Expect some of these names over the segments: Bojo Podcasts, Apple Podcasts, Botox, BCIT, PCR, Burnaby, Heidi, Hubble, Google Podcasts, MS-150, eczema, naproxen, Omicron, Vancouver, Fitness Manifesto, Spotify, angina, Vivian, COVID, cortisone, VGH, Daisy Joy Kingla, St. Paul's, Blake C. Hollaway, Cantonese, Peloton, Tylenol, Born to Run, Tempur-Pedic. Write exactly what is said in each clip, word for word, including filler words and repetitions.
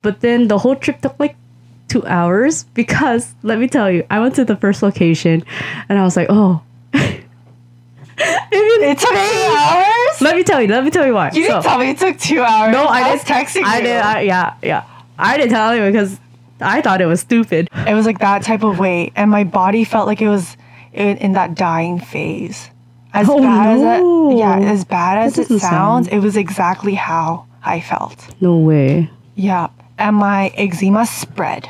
But then the whole trip took like two hours because, let me tell you, I went to the first location and I was like, oh, it took two hours? Let me tell you, let me tell you why. You didn't so, tell me it took two hours. No, I, I was texting I you. Did, I did, yeah, yeah. I didn't tell you because I thought it was stupid. It was like that type of weight, and my body felt like it was in, in that dying phase. As oh, bad no. as that, yeah, as bad as it sounds, sound. It was exactly how I felt. No way. Yeah, and my eczema spread.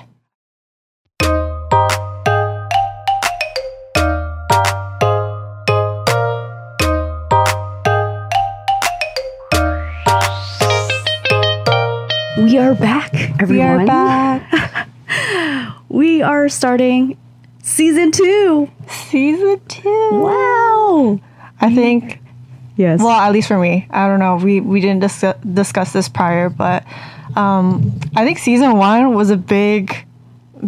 We are back, everyone. We are back. We are starting season two. Season two. Wow. I think, yes. Well, at least for me. I don't know. We we didn't dis- discuss this prior, but um, I think season one was a big,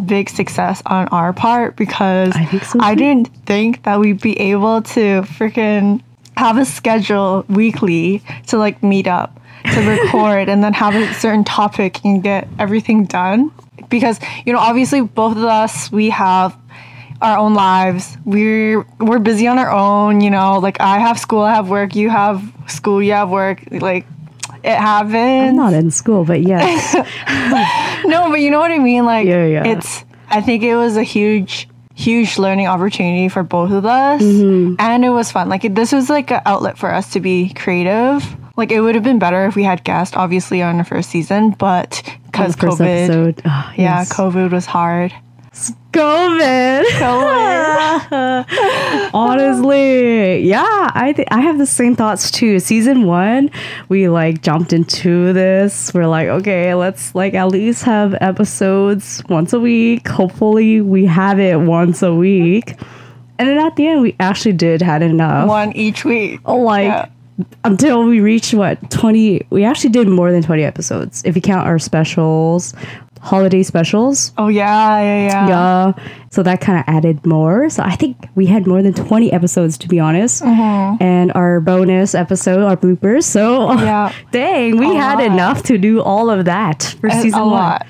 big success on our part because I, think so I didn't think that we'd be able to freaking have a schedule weekly to like meet up. To record and then have a certain topic and get everything done, because you know obviously both of us, we have our own lives, we're we're busy on our own, you know, like I have school, I have work, you have school, you have work, like it happens. I'm not in school, but yes. No, but you know what I mean, like yeah, yeah. It's I think it was a huge huge learning opportunity for both of us, mm-hmm. and it was fun, like it, this was like an outlet for us to be creative. Like, it would have been better if we had guests, obviously, on the first season, but because COVID. Oh, yeah, yes. COVID was hard. It's COVID. COVID. Honestly. Yeah, I th- I have the same thoughts, too. Season one, we, like, jumped into this. We're like, okay, let's, like, at least have episodes once a week. Hopefully, we have it once a week. And then at the end, we actually did had enough. One each week. Like... Yeah. Until we reach what twenty, we actually did more than twenty episodes if you count our specials, holiday specials. Oh yeah, yeah, yeah. Yeah. So that kind of added more. So I think we had more than twenty episodes, to be honest, mm-hmm. and our bonus episode, our bloopers. So yeah. dang, we a had lot. enough to do all of that for and season one. Lot.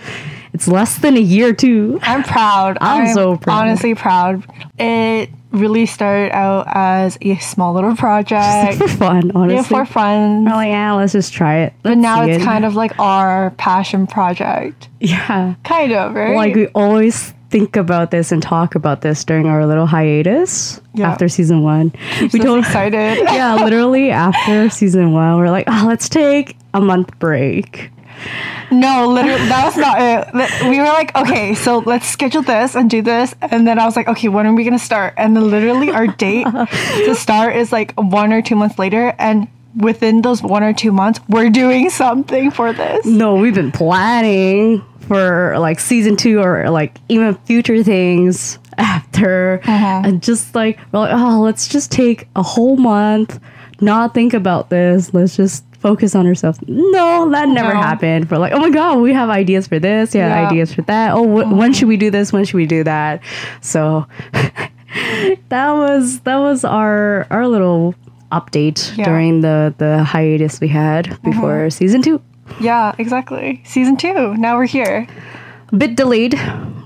It's less than a year too. I'm proud. I'm, I'm so proud. Honestly proud. It. Really started out as a small little project. Just for fun, honestly. Yeah, for fun. We're like, yeah, let's just try it. Let's but now it's it. kind of like our passion project. Yeah. Kind of, right? Like, we always think about this and talk about this during our little hiatus yeah. after season one. Keeps we don't excited. Yeah, literally after season one, we're like, oh, let's take a month break. No, literally, that was not it. We were like, okay, so let's schedule this and do this. And then I was like, okay, when are we going to start? And then literally our date to start is like one or two months later. And within those one or two months, we're doing something for this. No, we've been planning for like season two or like even future things after. Uh-huh. And just like, we're like, oh, let's just take a whole month, not think about this. Let's just focus on ourselves. No, that never no. happened. We're like, oh my god, we have ideas for this, yeah, yeah. ideas for that. Oh, wh- mm-hmm. when should we do this? When should we do that? So that was that was our our little update yeah. during the the hiatus we had before mm-hmm. season two. Yeah, exactly. Season two. Now we're here. A bit delayed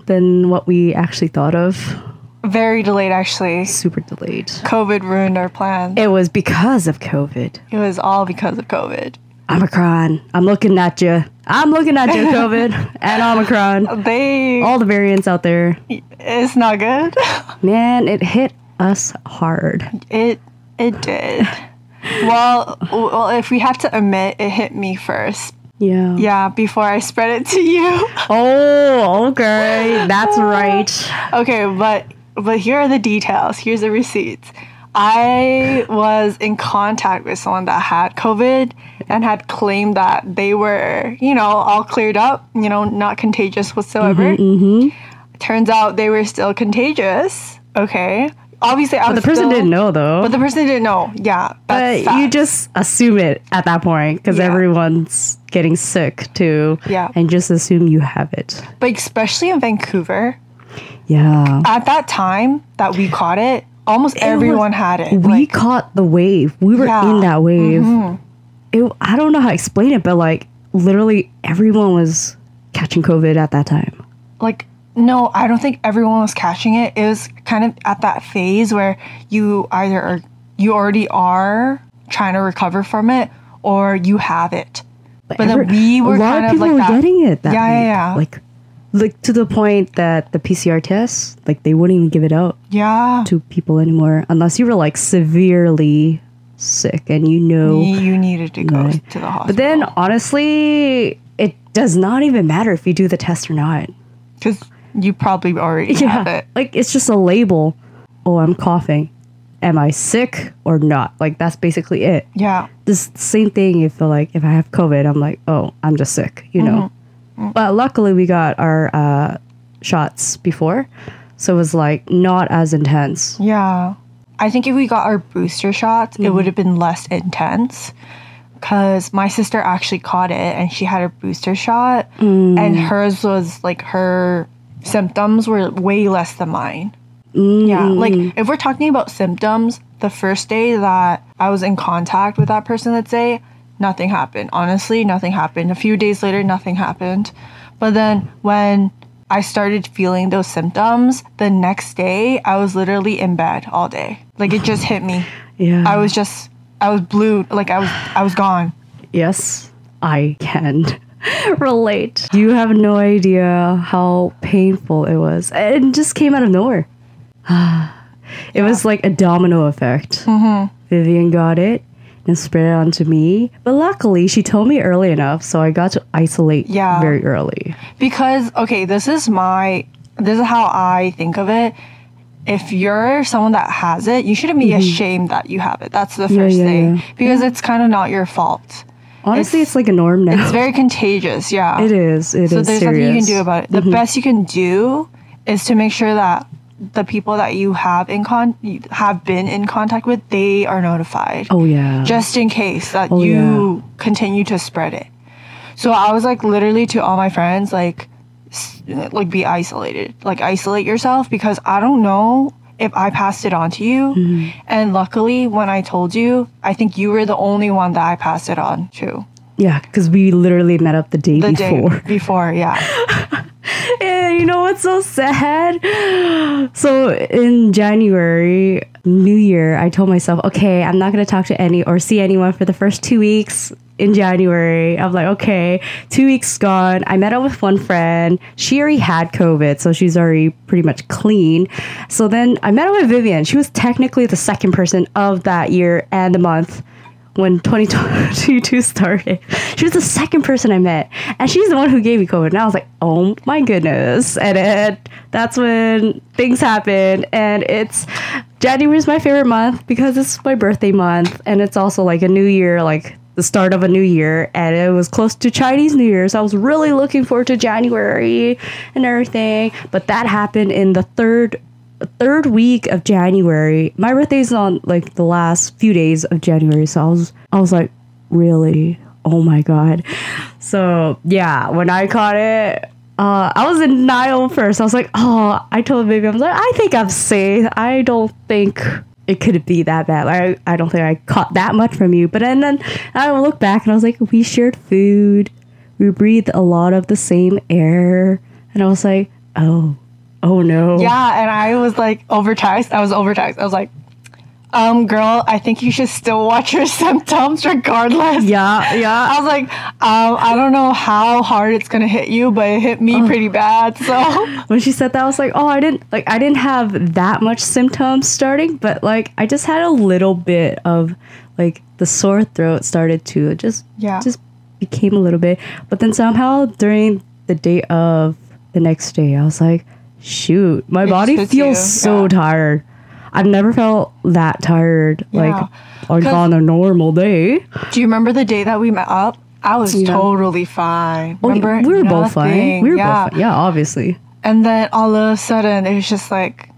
than what we actually thought of. Very delayed, actually. Super delayed. COVID ruined our plans. It was because of COVID. It was all because of COVID. Omicron. I'm looking at you. I'm looking at you, COVID and Omicron. They all the variants out there. It's not good. Man, it hit us hard. It it did. well, well, if we had to admit, it hit me first. Yeah. Yeah, before I spread it to you. Oh, okay. That's right. Okay, but. But here are the details. Here's the receipts. I was in contact with someone that had COVID and had claimed that they were, you know, all cleared up, you know, not contagious whatsoever. Mm-hmm, mm-hmm. Turns out they were still contagious. Okay. Obviously, I but was the person still, didn't know, though. But the person didn't know. Yeah. But uh, you just assume it at that point because yeah. everyone's getting sick, too. Yeah. And just assume you have it. But especially in Vancouver. Yeah. At that time that we caught it, almost it everyone was, had it. We like, caught the wave. We were yeah. in that wave. Mm-hmm. It, I don't know how to explain it, but like literally everyone was catching COVID at that time? Like, no, I don't think everyone was catching it. It was kind of at that phase where you either are, you already are trying to recover from it, or you have it. But, but ever, then we were kind of like that. A lot of people were that. getting it. That yeah, yeah, yeah. Like, like to the point that the P C R tests, like they wouldn't even give it out. Yeah. To people anymore, unless you were like severely sick and you know you needed to go right. to the hospital. But then honestly, it does not even matter if you do the test or not, because you probably already yeah, have it. Like it's just a label. Oh, I'm coughing. Am I sick or not? Like that's basically it. Yeah. This same thing. If like if I have COVID, I'm like, oh, I'm just sick, you mm-hmm. know. Mm-hmm. But luckily we got our uh, shots before, so it was like not as intense. Yeah, I think if we got our booster shots, mm-hmm. it would have been less intense. Because my sister actually caught it, and she had her booster shot, mm. and hers was like her symptoms were way less than mine. Mm. Yeah, like if we're talking about symptoms, the first day that I was in contact with that person, let's say, nothing happened. Honestly, nothing happened. A few days later, nothing happened. But then when I started feeling those symptoms, the next day, I was literally in bed all day. Like it just hit me. Yeah, I was just, I was blue. Like I was, I was gone. Yes, I can relate. You have no idea how painful it was. It just came out of nowhere. It yeah. was like a domino effect. Mm-hmm. Vivian got it and spread it onto me. But luckily, she told me early enough, so I got to isolate yeah. very early. Because, okay, this is my, this is how I think of it. If you're someone that has it, you shouldn't be mm-hmm. ashamed that you have it. That's the first yeah, yeah, thing. Yeah. Because yeah. it's kind of not your fault. Honestly, it's, it's like a norm now. It's very contagious, yeah. It is, it so is So there's serious. nothing you can do about it. The mm-hmm. best you can do is to make sure that the people that you have in con have been in contact with, they are notified. Oh yeah. Just in case that oh, you yeah. continue to spread it. So I was like literally to all my friends, like like be isolated, like isolate yourself, because I don't know if I passed it on to you. Mm-hmm. And luckily when I told you, I think you were the only one that I passed it on to. Yeah, because we literally met up the day the before. Day before, yeah. And you know what's so sad? So in January, New Year, I told myself, okay, I'm not going to talk to any or see anyone for the first two weeks in January. I'm like, okay, two weeks gone. I met up with one friend. She already had COVID, so she's already pretty much clean. So then I met up with Vivian. She was technically the second person of that year and the month. When twenty twenty-two started, she was the second person I met, and she's the one who gave me COVID. And I was like, oh my goodness. And it, that's when things happen. And it's January is my favorite month because it's my birthday month, and it's also like a new year, like the start of a new year, and it was close to Chinese New Year, so I was really looking forward to January and everything. But that happened in the third third week of January. My birthday's on like the last few days of January, so I was I was like, really? Oh my god. So yeah, when I caught it, uh I was in denial first. I was like, oh, I told baby, I was like, I think I'm safe. I don't think it could be that bad. Like, I I don't think I caught that much from you. But and then I looked back and I was like, we shared food, we breathed a lot of the same air, and I was like, oh. Oh no. Yeah, and I was like overtaxed. I was overtaxed. I was like, um, girl, I think you should still watch your symptoms regardless. Yeah, yeah. I was like, um, I don't know how hard it's gonna hit you, but it hit me oh. pretty bad. So when she said that, I was like, oh, I didn't like I didn't have that much symptoms starting, but like I just had a little bit of like the sore throat started to it just yeah. just became a little bit. But then somehow during the day of the next day, I was like, shoot, my it body feels you. so yeah. tired. I've never felt that tired yeah. like on a normal day. Do you remember the day that we met up? I was yeah. totally fine. Oh, remember, we were Nothing. both fine. We were yeah. both fine. Yeah, obviously. And then all of a sudden, it was just like,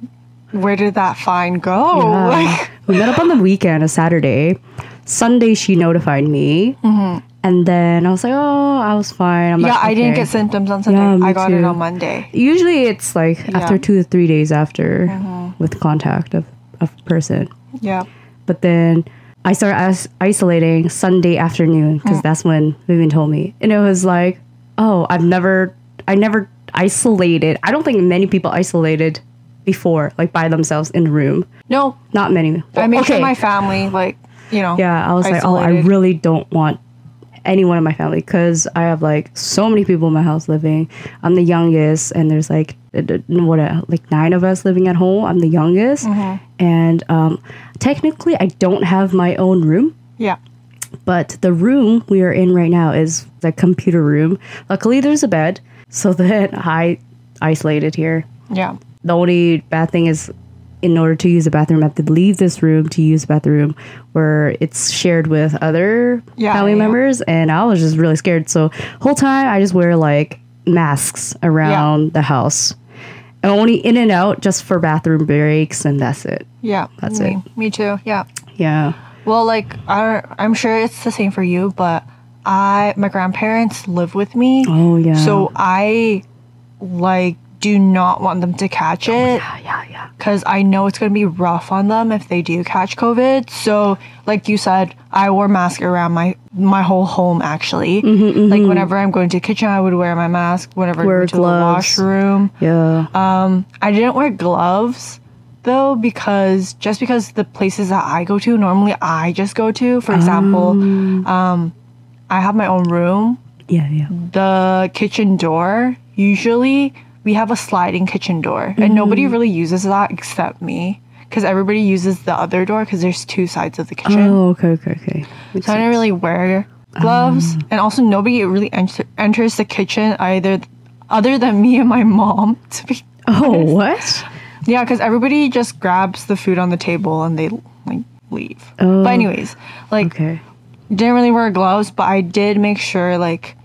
where did that fine go? Yeah. Like, we met up on the weekend, a Saturday. Sunday, she notified me. Mm-hmm. And then I was like, oh, I was fine. I'm yeah, like, okay. I didn't get symptoms on Sunday. Yeah, I got too. it on Monday. Usually it's like yeah. after two to three days after mm-hmm. with contact of a person. Yeah. But then I started as- isolating Sunday afternoon because mm. that's when Vivian told me. And it was like, oh, I've never I never isolated. I don't think many people isolated before, like by themselves in a room. No, not many. Well, I made okay. sure my family, like, you know. Yeah, I was isolated. Like, oh, I really don't want anyone in my family because I have like so many people in my house living. I'm the youngest, and there's like what like nine of us living at home. I'm the youngest, mm-hmm. and um, technically I don't have my own room. Yeah. But the room we are in right now is the computer room. Luckily, there's a bed, so that I isolated here. Yeah. The only bad thing is, in order to use the bathroom, I have to leave this room to use the bathroom where it's shared with other yeah, family yeah. members. And I was just really scared. So whole time, I just wear like masks around yeah. the house. And only in and out just for bathroom breaks, and that's it. Yeah. That's me, it. Me too. Yeah. Yeah. Well, like, I don't, I'm sure it's the same for you, but I my grandparents live with me. Oh, yeah. So I, like, do not want them to catch it. Oh, yeah, yeah, yeah. Because I know it's going to be rough on them if they do catch COVID. So, like you said, I wore masks around my, my whole home, actually. Mm-hmm, mm-hmm. Like, whenever I'm going to the kitchen, I would wear my mask. Whenever wear I go to gloves. The washroom. Yeah. Um, I didn't wear gloves. Though, because just because the places that I go to, normally I just go to, for example, um, um I have my own room. Yeah, yeah. The kitchen door, usually we have a sliding kitchen door, mm-hmm. and nobody really uses that except me, because everybody uses the other door because there's two sides of the kitchen. Oh, okay, okay, okay. Makes so sense. I don't really wear gloves, um. and also nobody really enter- enters the kitchen either, other than me and my mom. To be oh, honest. What? Yeah, because everybody just grabs the food on the table and they, like, leave. Oh, but anyways, like, okay. didn't really wear gloves, but I did make sure, like,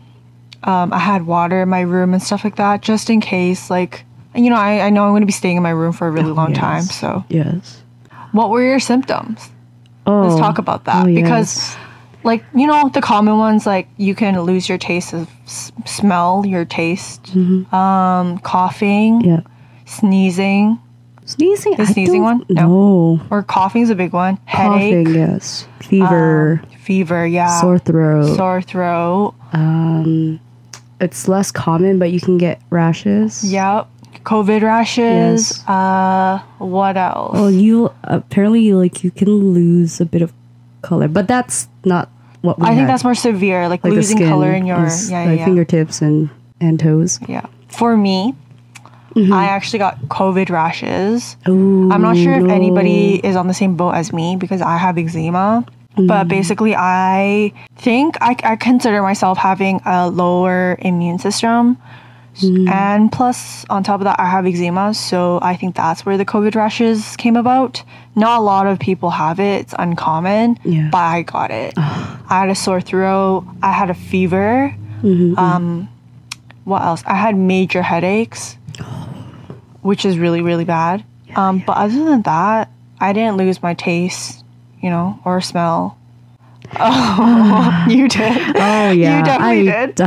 um, I had water in my room and stuff like that, just in case, like, you know, I, I know I'm going to be staying in my room for a really oh, long yes. time, so. Yes. What were your symptoms? Oh. Let's talk about that. Oh, because, yes. like, you know, the common ones, like, you can lose your taste of s- smell, your taste, mm-hmm. um, coughing, yeah. sneezing. Sneezing? The sneezing one? No. no. Or coughing is a big one. Headache. Coughing, yes. Fever. Um, fever, yeah. Sore throat. Sore throat. Um, it's less common, but you can get rashes. Yep. COVID rashes. Yes. Uh, what else? Well, you apparently, like, you can lose a bit of color, but that's not what we I had. Think that's more severe, like, like losing color in your is, yeah, like, yeah. fingertips and, and toes. Yeah. For me, mm-hmm. I actually got COVID rashes. Ooh, I'm not sure if no. anybody is on the same boat as me because I have eczema. Mm. But basically, I think I, I consider myself having a lower immune system. Mm. And plus, on top of that, I have eczema. So I think that's where the COVID rashes came about. Not a lot of people have it. It's uncommon. Yeah. But I got it. I had a sore throat. I had a fever. Mm-hmm. Um, what else? I had major headaches. Which is really, really bad. Yeah, um, yeah. But other than that, I didn't lose my taste, you know, or smell. Oh, you did. Oh, yeah. You definitely I, did.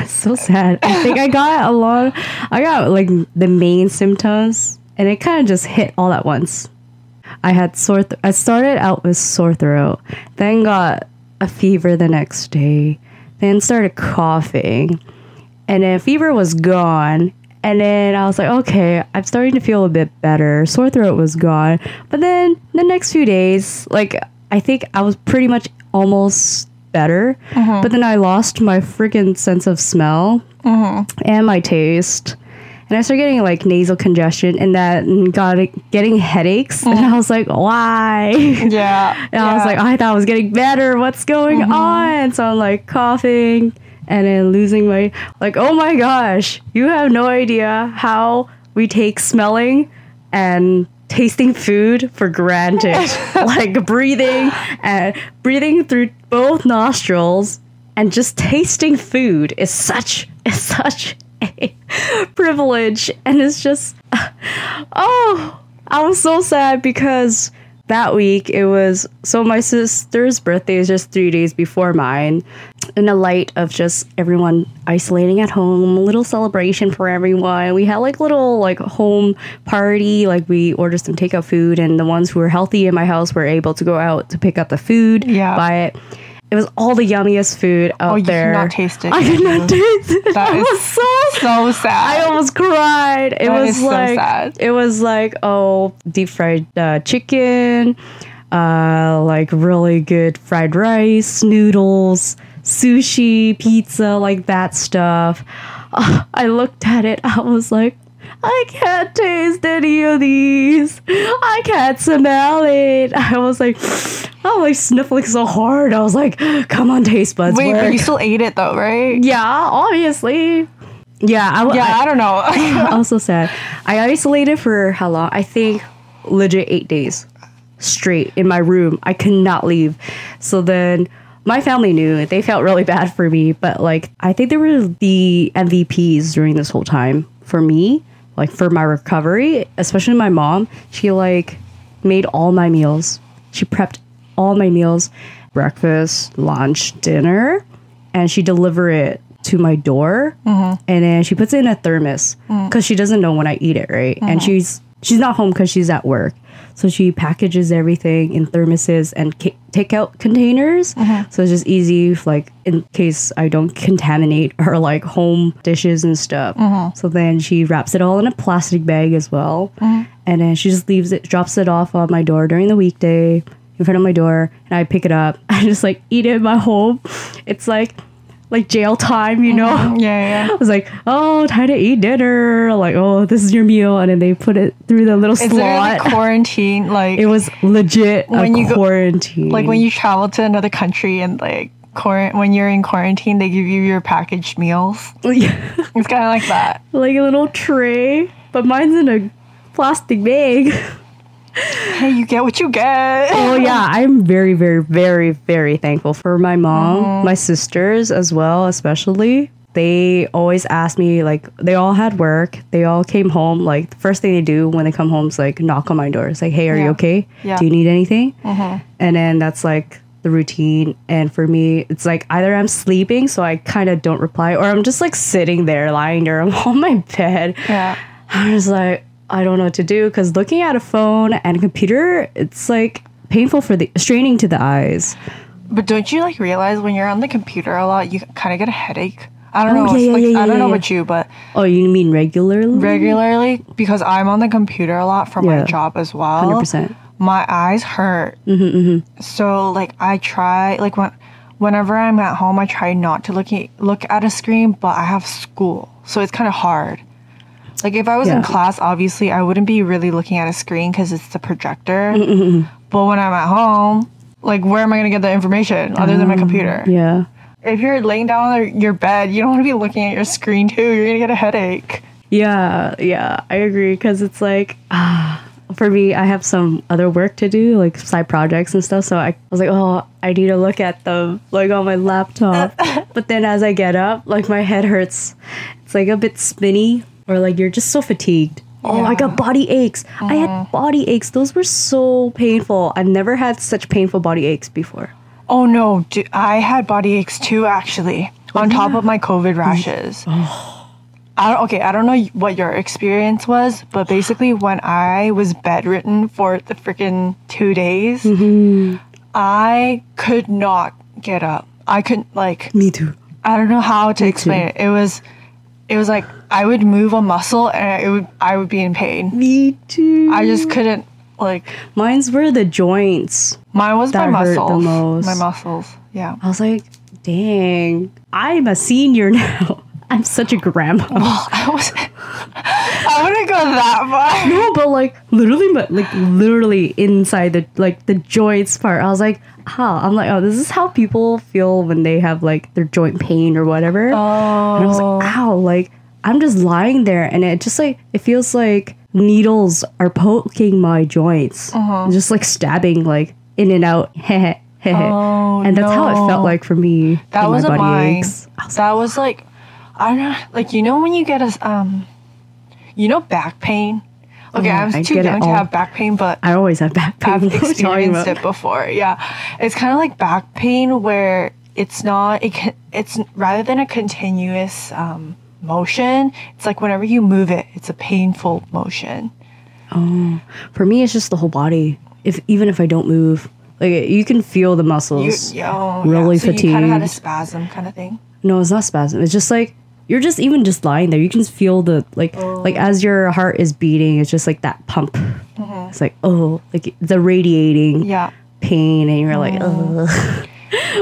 Uh, so sad. I think I got a lot. Of, I got, like, the main symptoms, and it kind of just hit all at once. I had sore th- I started out with sore throat, then got a fever the next day, then started coughing, and then fever was gone. And then I was like, okay, I'm starting to feel a bit better. Sore throat was gone. But then the next few days, like, I think I was pretty much almost better. Mm-hmm. But then I lost my freaking sense of smell mm-hmm. and my taste. And I started getting, like, nasal congestion and that and got getting headaches. Mm-hmm. And I was like, why? Yeah. and yeah. I was like, I thought I was getting better. What's going mm-hmm. on? So I'm, like, coughing. And then losing my, like, oh my gosh, you have no idea how we take smelling and tasting food for granted. Like breathing and breathing through both nostrils and just tasting food is such, is such a privilege. And it's just, oh, I was so sad because that week it was, so my sister's birthday is just three days before mine. In the light of just everyone isolating at home, a little celebration for everyone. We had like little like home party, like we ordered some takeout food and the ones who were healthy in my house were able to go out to pick up the food, yeah. buy it. It was all the yummiest food out oh, you there. I could not taste it. I could not taste it. That I is was so, so sad. I almost cried. It that was is like so sad. It was like oh, deep fried uh, chicken, uh, like really good fried rice, noodles, sushi, pizza, like that stuff. Uh, I looked at it. I was like, I can't taste any of these. I can't smell it. I was like, I was like sniffling so hard. I was like, come on, taste buds. Wait, work. But you still ate it though, right? Yeah, obviously. Yeah, I w- yeah, I, I don't know. I was so sad. I isolated for how long? I think legit eight days straight in my room. I could not leave. So then my family knew. They felt really bad for me. But like, I think they were the M V Ps during this whole time for me. Like for my recovery, especially my mom, she like made all my meals. She prepped all my meals, breakfast, lunch, dinner, and she delivered it to my door. Mm-hmm. And then she puts it in a thermos because mm. she doesn't know when I eat it, right? Mm-hmm. And she's she's not home because she's at work. So she packages everything in thermoses and ca- takeout containers. Mm-hmm. So it's just easy, like, in case I don't contaminate her, like, home dishes and stuff. Mm-hmm. So then she wraps it all in a plastic bag as well. Mm-hmm. And then she just leaves it, drops it off on my door during the weekday in front of my door. And I pick it up. I just, like, eat it in my home. It's like... like jail time, you know? Mm-hmm. Yeah, yeah. I was like, oh, time to eat dinner. Like, oh, this is your meal. And then they put it through the little it's slot. It's like quarantine. Like, it was legit when a you quarantine. Go, like when you travel to another country and like, cor- when you're in quarantine, they give you your packaged meals. Yeah. It's kind of like that. Like a little tray, but mine's in a plastic bag. Hey, you get what you get. Oh yeah, I'm very, very, very, very thankful for my mom, mm-hmm. my sisters as well, especially. They always ask me, like, they all had work. They all came home. Like, the first thing they do when they come home is, like, knock on my door. It's like, hey, are yeah. you okay? Yeah. Do you need anything? Mm-hmm. And then that's, like, the routine. And for me, it's, like, either I'm sleeping, so I kind of don't reply, or I'm just, like, sitting there, lying there. I'm on my bed. Yeah. I'm just, like... I don't know what to do because looking at a phone and a computer, it's like painful for the straining to the eyes. But don't you like realize when you're on the computer a lot, you kind of get a headache? I don't oh, know. Yeah, like, yeah, yeah, I don't yeah, know yeah. about you, but oh, you mean regularly? Regularly, because I'm on the computer a lot for yeah. my job as well. one hundred percent. My eyes hurt. Mm-hmm, mm-hmm. So like I try like when whenever I'm at home, I try not to look at, look at a screen, but I have school, so it's kind of hard. Like, if I was yeah. in class, obviously, I wouldn't be really looking at a screen because it's the projector. Mm-mm-mm. But when I'm at home, like, where am I going to get the information other um, than my computer? Yeah. If you're laying down on your bed, you don't want to be looking at your screen, too. You're going to get a headache. Yeah, yeah, I agree. Because it's like, uh, for me, I have some other work to do, like side projects and stuff. So I was like, oh, I need to look at them, like, on my laptop. But then as I get up, like, my head hurts. It's, like, a bit spinny. Or like you're just so fatigued. Oh, yeah. I got body aches. Mm-hmm. I had body aches. Those were so painful. I've never had such painful body aches before. Oh no, dude, I had body aches too actually. On yeah. top of my COVID rashes. Oh. I don't, okay, I don't know what your experience was, but basically when I was bedridden for the freaking two days, mm-hmm. I could not get up. I couldn't like. Me too. I don't know how to Me explain too. it. It was. It was like I would move a muscle and it would I would be in pain. Me too. I just couldn't like. Mine's were the joints. Mine was my muscles. Hurt the most. My muscles. Yeah. I was like, dang, I'm a senior now. I'm such a grandma. Well, I was. I wouldn't go that far. No, but like literally, but like literally inside the like the joints part, I was like. Huh. I'm like, oh, this is how people feel when they have like their joint pain or whatever. Oh. And I was like, ow, like I'm just lying there and it just like it feels like needles are poking my joints. Uh-huh. Just like stabbing like in and out. Oh, and that's no. how it felt like for me. That was my body aches. Was that like, was like I don't know, like you know when you get a um you know back pain? Okay, yeah, I was I too young to have back pain, but I always have back pain. I've experienced it before. Yeah, it's kind of like back pain where it's not. It can, it's rather than a continuous um, motion. It's like whenever you move it, it's a painful motion. Oh, for me, it's just the whole body. If even if I don't move, Like, you can feel the muscles you, oh, really yeah. so fatigued. You kind of had a spasm kind of thing? No, it's not spasm. It's just like, you're just even just lying there. You can feel the, like, oh. like as your heart is beating, it's just like that pump. Mm-hmm. It's like, oh, like the radiating yeah. pain. And you're like, oh,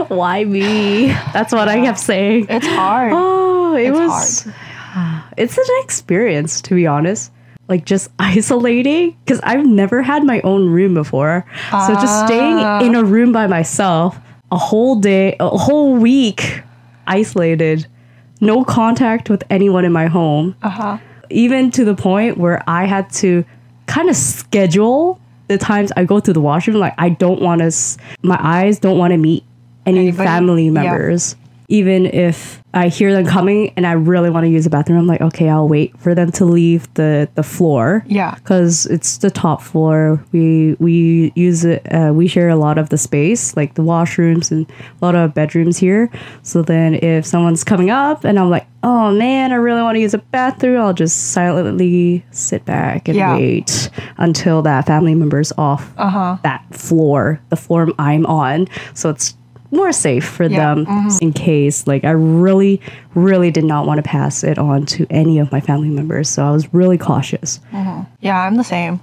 why me? That's what yeah. I kept saying. It's hard. Oh, it it's was, hard. It's an experience, to be honest. Like, just isolating, because I've never had my own room before. Uh, so just staying in a room by myself a whole day, a whole week, isolated, no contact with anyone in my home. Uh-huh. Even to the point where I had to kind of schedule the times I go to the washroom. Like, I don't want to, my eyes don't want to meet any Anybody? family members. Yeah. Even if I hear them coming and I really want to use the bathroom, I'm like, okay, I'll wait for them to leave the, the floor. Yeah. Because it's the top floor. We we use it. Uh, we share a lot of the space, like the washrooms and a lot of bedrooms here. So then if someone's coming up and I'm like, oh man, I really want to use a bathroom, I'll just silently sit back and yeah. wait until that family member's off uh-huh. that floor, the floor I'm on. So it's more safe for yeah. them mm-hmm. in case, like, I really, really did not want to pass it on to any of my family members. So I was really cautious. Mm-hmm. Yeah, I'm the same.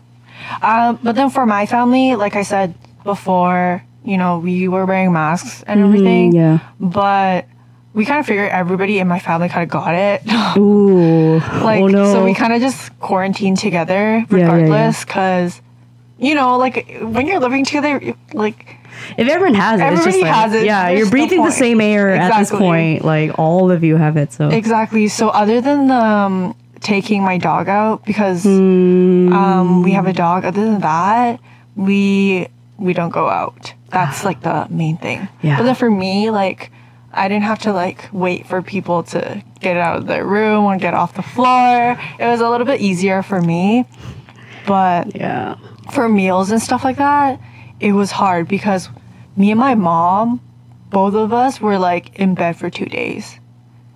Uh, but then for my family, like I said before, you know, we were wearing masks and mm-hmm, everything. Yeah. But we kind of figured everybody in my family kind of got it. Ooh. like, oh, no. So we kind of just quarantined together regardless because, yeah, yeah, yeah. you know, like, when you're living together, like... If everyone has it, Everybody it's just like, has it. yeah, There's you're breathing no the same air exactly. at this point. Like, all of you have it, so. Exactly. So other than the, um, taking my dog out, because mm. um, we have a dog, other than that, we we don't go out. That's, like, the main thing. Yeah. But then for me, like, I didn't have to, like, wait for people to get out of their room or get off the floor. It was a little bit easier for me. But yeah, for meals and stuff like that, it was hard because me and my mom, both of us were like in bed for two days.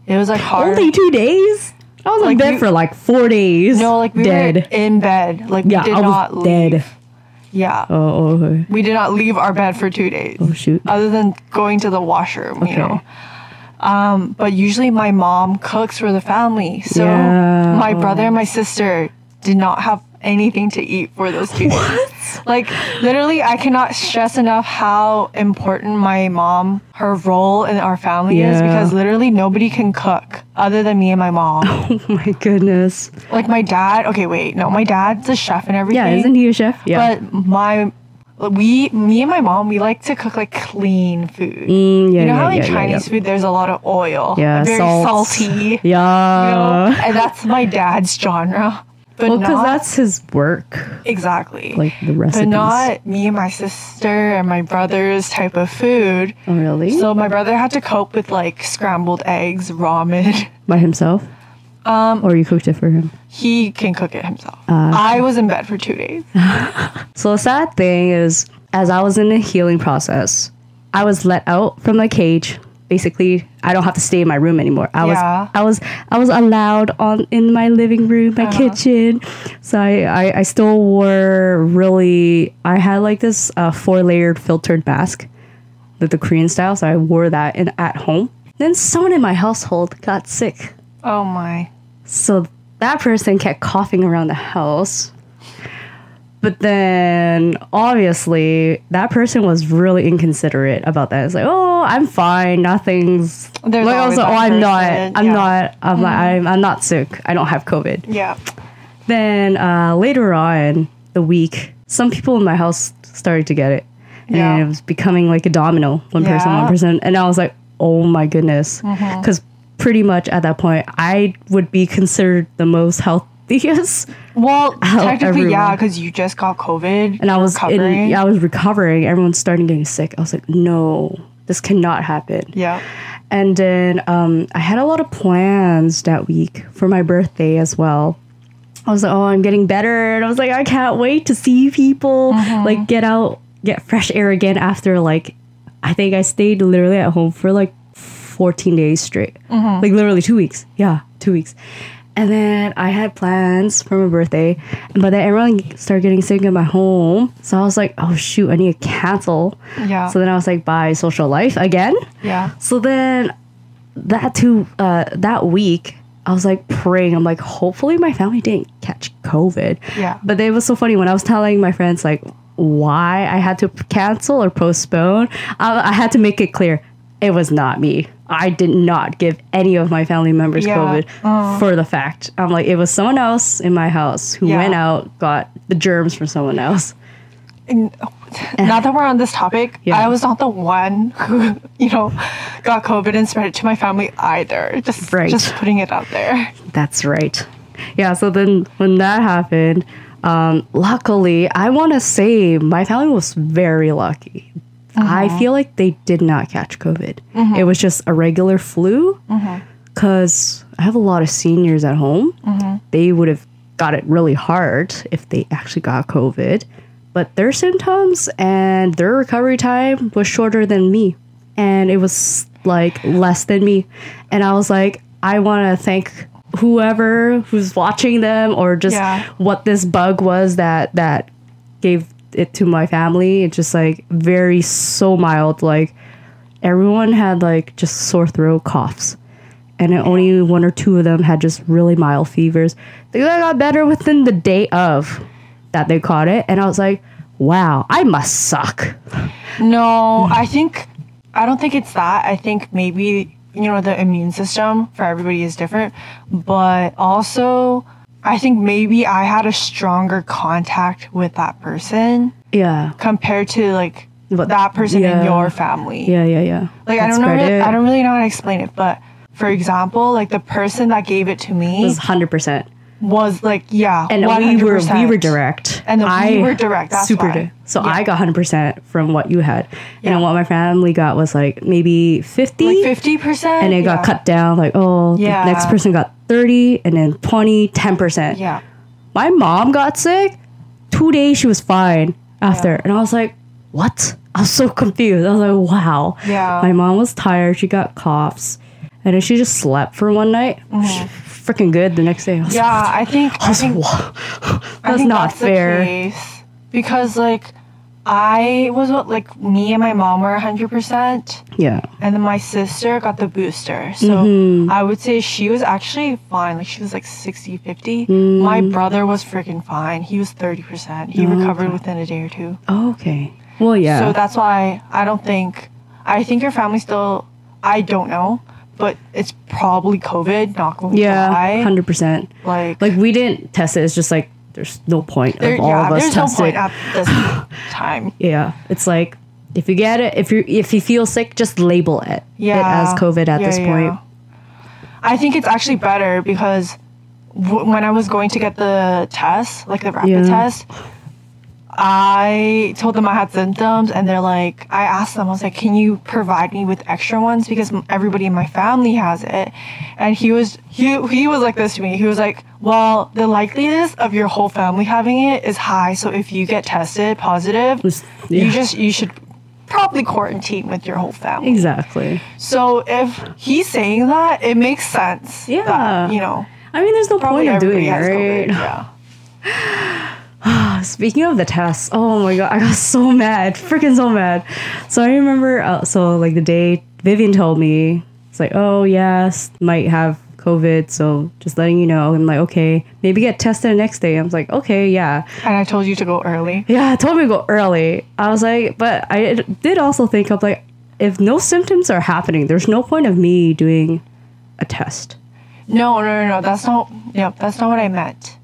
It was like hard. Only two days? I was like in bed we, for like four days. No, like we dead. were in bed. Like yeah, we did I not was leave. Dead. Yeah. Oh, okay. We did not leave our bed for two days. Oh shoot. Other than going to the washroom, okay. you know. Um, but usually my mom cooks for the family. So yeah. my brother and my sister did not have anything to eat for those two days. Like, literally, I cannot stress enough how important my mom, her role in our family yeah. is, because literally nobody can cook other than me and my mom. Oh my goodness. Like, my dad, okay, wait, no, my dad's a chef and everything. Yeah, isn't he a chef? Yeah. But my, we, me and my mom, we like to cook, like, clean food. Mm, yeah, you know yeah, how in yeah, Chinese yeah, yeah. food, there's a lot of oil. Yeah, very salt. salty. Yeah. You know? And that's my dad's genre. But well, because that's his work. Exactly. Like the recipes. But not me and my sister and my brother's type of food. Oh, really? So my brother had to cope with, like, scrambled eggs, ramen. By himself? Um, or you cooked it for him? He can cook it himself. Uh, I was in bed for two days. So the sad thing is, as I was in the healing process, I was let out from the cage. Basically, I don't have to stay in my room anymore. I yeah. was, I was, I was allowed on in my living room, my uh-huh. kitchen. So I, I, I, still wore really. I had like this uh, four-layered filtered mask, with the Korean style. So I wore that in at home. Then someone in my household got sick. Oh my! So that person kept coughing around the house. But then, obviously, that person was really inconsiderate about that. It's like, oh, I'm fine, nothing's. There's like, also, oh, I'm not, I'm yeah. not, I'm mm-hmm. not, I'm, I'm not sick. I don't have COVID. Yeah. Then uh, later on the week, some people in my house started to get it, and yeah. it was becoming like a domino, one yeah. person, one person, and I was like, oh my goodness, because mm-hmm. pretty much at that point, I would be considered the most healthy. Yes. Well, technically, everyone. yeah, because you just got COVID, and I was recovering. In, I was recovering. Everyone's starting getting sick. I was like, no, this cannot happen. Yeah. And then um, I had a lot of plans that week for my birthday as well. I was like, oh, I'm getting better, and I was like, I can't wait to see people, mm-hmm. like get out, get fresh air again after like, I think I stayed literally at home for like fourteen days straight, mm-hmm. like literally two weeks. Yeah, two weeks. And then I had plans for my birthday, but then everyone started getting sick in my home. So I was like, oh shoot, I need to cancel. Yeah. So then I was like, bye, social life again. Yeah. So then that two, uh, that week, I was like praying. I'm like, hopefully my family didn't catch COVID. Yeah. But it was so funny when I was telling my friends like why I had to cancel or postpone. I, I had to make it clear. It was not me. I did not give any of my family members yeah. COVID oh. for the fact. I'm like, it was someone else in my house who yeah. went out, got the germs from someone else. And now that we're on this topic, yeah. I was not the one who, you know, got COVID and spread it to my family either. Just, right. just putting it out there. That's right. Yeah, so then when that happened, um, luckily, I want to say my family was very lucky. Mm-hmm. I feel like they did not catch COVID. Mm-hmm. It was just a regular flu because mm-hmm. I have a lot of seniors at home. Mm-hmm. They would have got it really hard if they actually got COVID. But their symptoms and their recovery time was shorter than me. And it was like less than me. And I was like, I want to thank whoever who's watching them or just yeah. what this bug was that, that gave it to my family. It's just like very so mild, like everyone had like just sore throat, coughs, and only one or two of them had just really mild fevers. They got better within the day of that they caught it, and I was like, wow, I must suck. No, I think I don't think it's that. I think maybe, you know, the immune system for everybody is different, but also I think maybe I had a stronger contact with that person. Yeah. Compared to like but, that person yeah. in your family. Yeah, yeah, yeah. Like That's I don't know really, I don't really know how to explain it, but for example, like the person that gave it to me was one hundred percent. Was like yeah, and one hundred percent. we were we were direct. And the, I, we were direct. That's super direct. So yeah. I got one hundred percent from what you had. Yeah. And what my family got was like maybe fifty. Like fifty percent. And it yeah. got cut down like oh, yeah. the next person got thirty and then twenty, ten percent. Yeah. My mom got sick. Two days she was fine after. Yeah. And I was like, what? I was so confused. I was like, wow. Yeah. My mom was tired. She got coughs. And then she just slept for one night. Mm-hmm. Freaking good the next day. I was yeah, like, I think. I, I think like, wow. That's I think not that's fair. The case. Because, like, I was like, me and my mom were one hundred percent. Yeah. And then my sister got the booster. So mm-hmm. I would say she was actually fine. Like, she was like sixty, fifty. Mm. My brother was freaking fine. He was thirty percent. He oh, recovered okay. within a day or two. Oh, okay. Well, yeah. So that's why I don't think, I think your family still, I don't know, but it's probably COVID, not going to die. Yeah, one hundred percent. Like, like, we didn't test it. It's just like, there's no point there, of all yeah, of us there's testing. No point at this time. Yeah, it's like if you get it, if you if you feel sick, just label it, yeah. it as COVID at yeah, this yeah. point. I think it's actually better because w- when I was going to get the test, like the rapid yeah. test, I told them I had symptoms, and they're like, I asked them, I was like, can you provide me with extra ones because everybody in my family has it? And he was he he was like this to me. He was like, well, the likeliness of your whole family having it is high, so if you get tested positive, yeah. you just you should probably quarantine with your whole family. Exactly. So if he's saying that, it makes sense. Yeah. That, you know, I mean, there's no point in doing it, right? COVID, yeah. Speaking of the tests, oh my god, I got so mad, freaking so mad. So I remember, uh, so like the day Vivian told me, it's like, oh yes, might have COVID, so just letting you know. I'm like, okay, maybe get tested the next day. I was like, okay, yeah. And I told you to go early. Yeah, I told me to go early. I was like, but I did also think of like, if no symptoms are happening, there's no point of me doing a test. No, no, no, no. That's not. Yeah, that's not what I meant.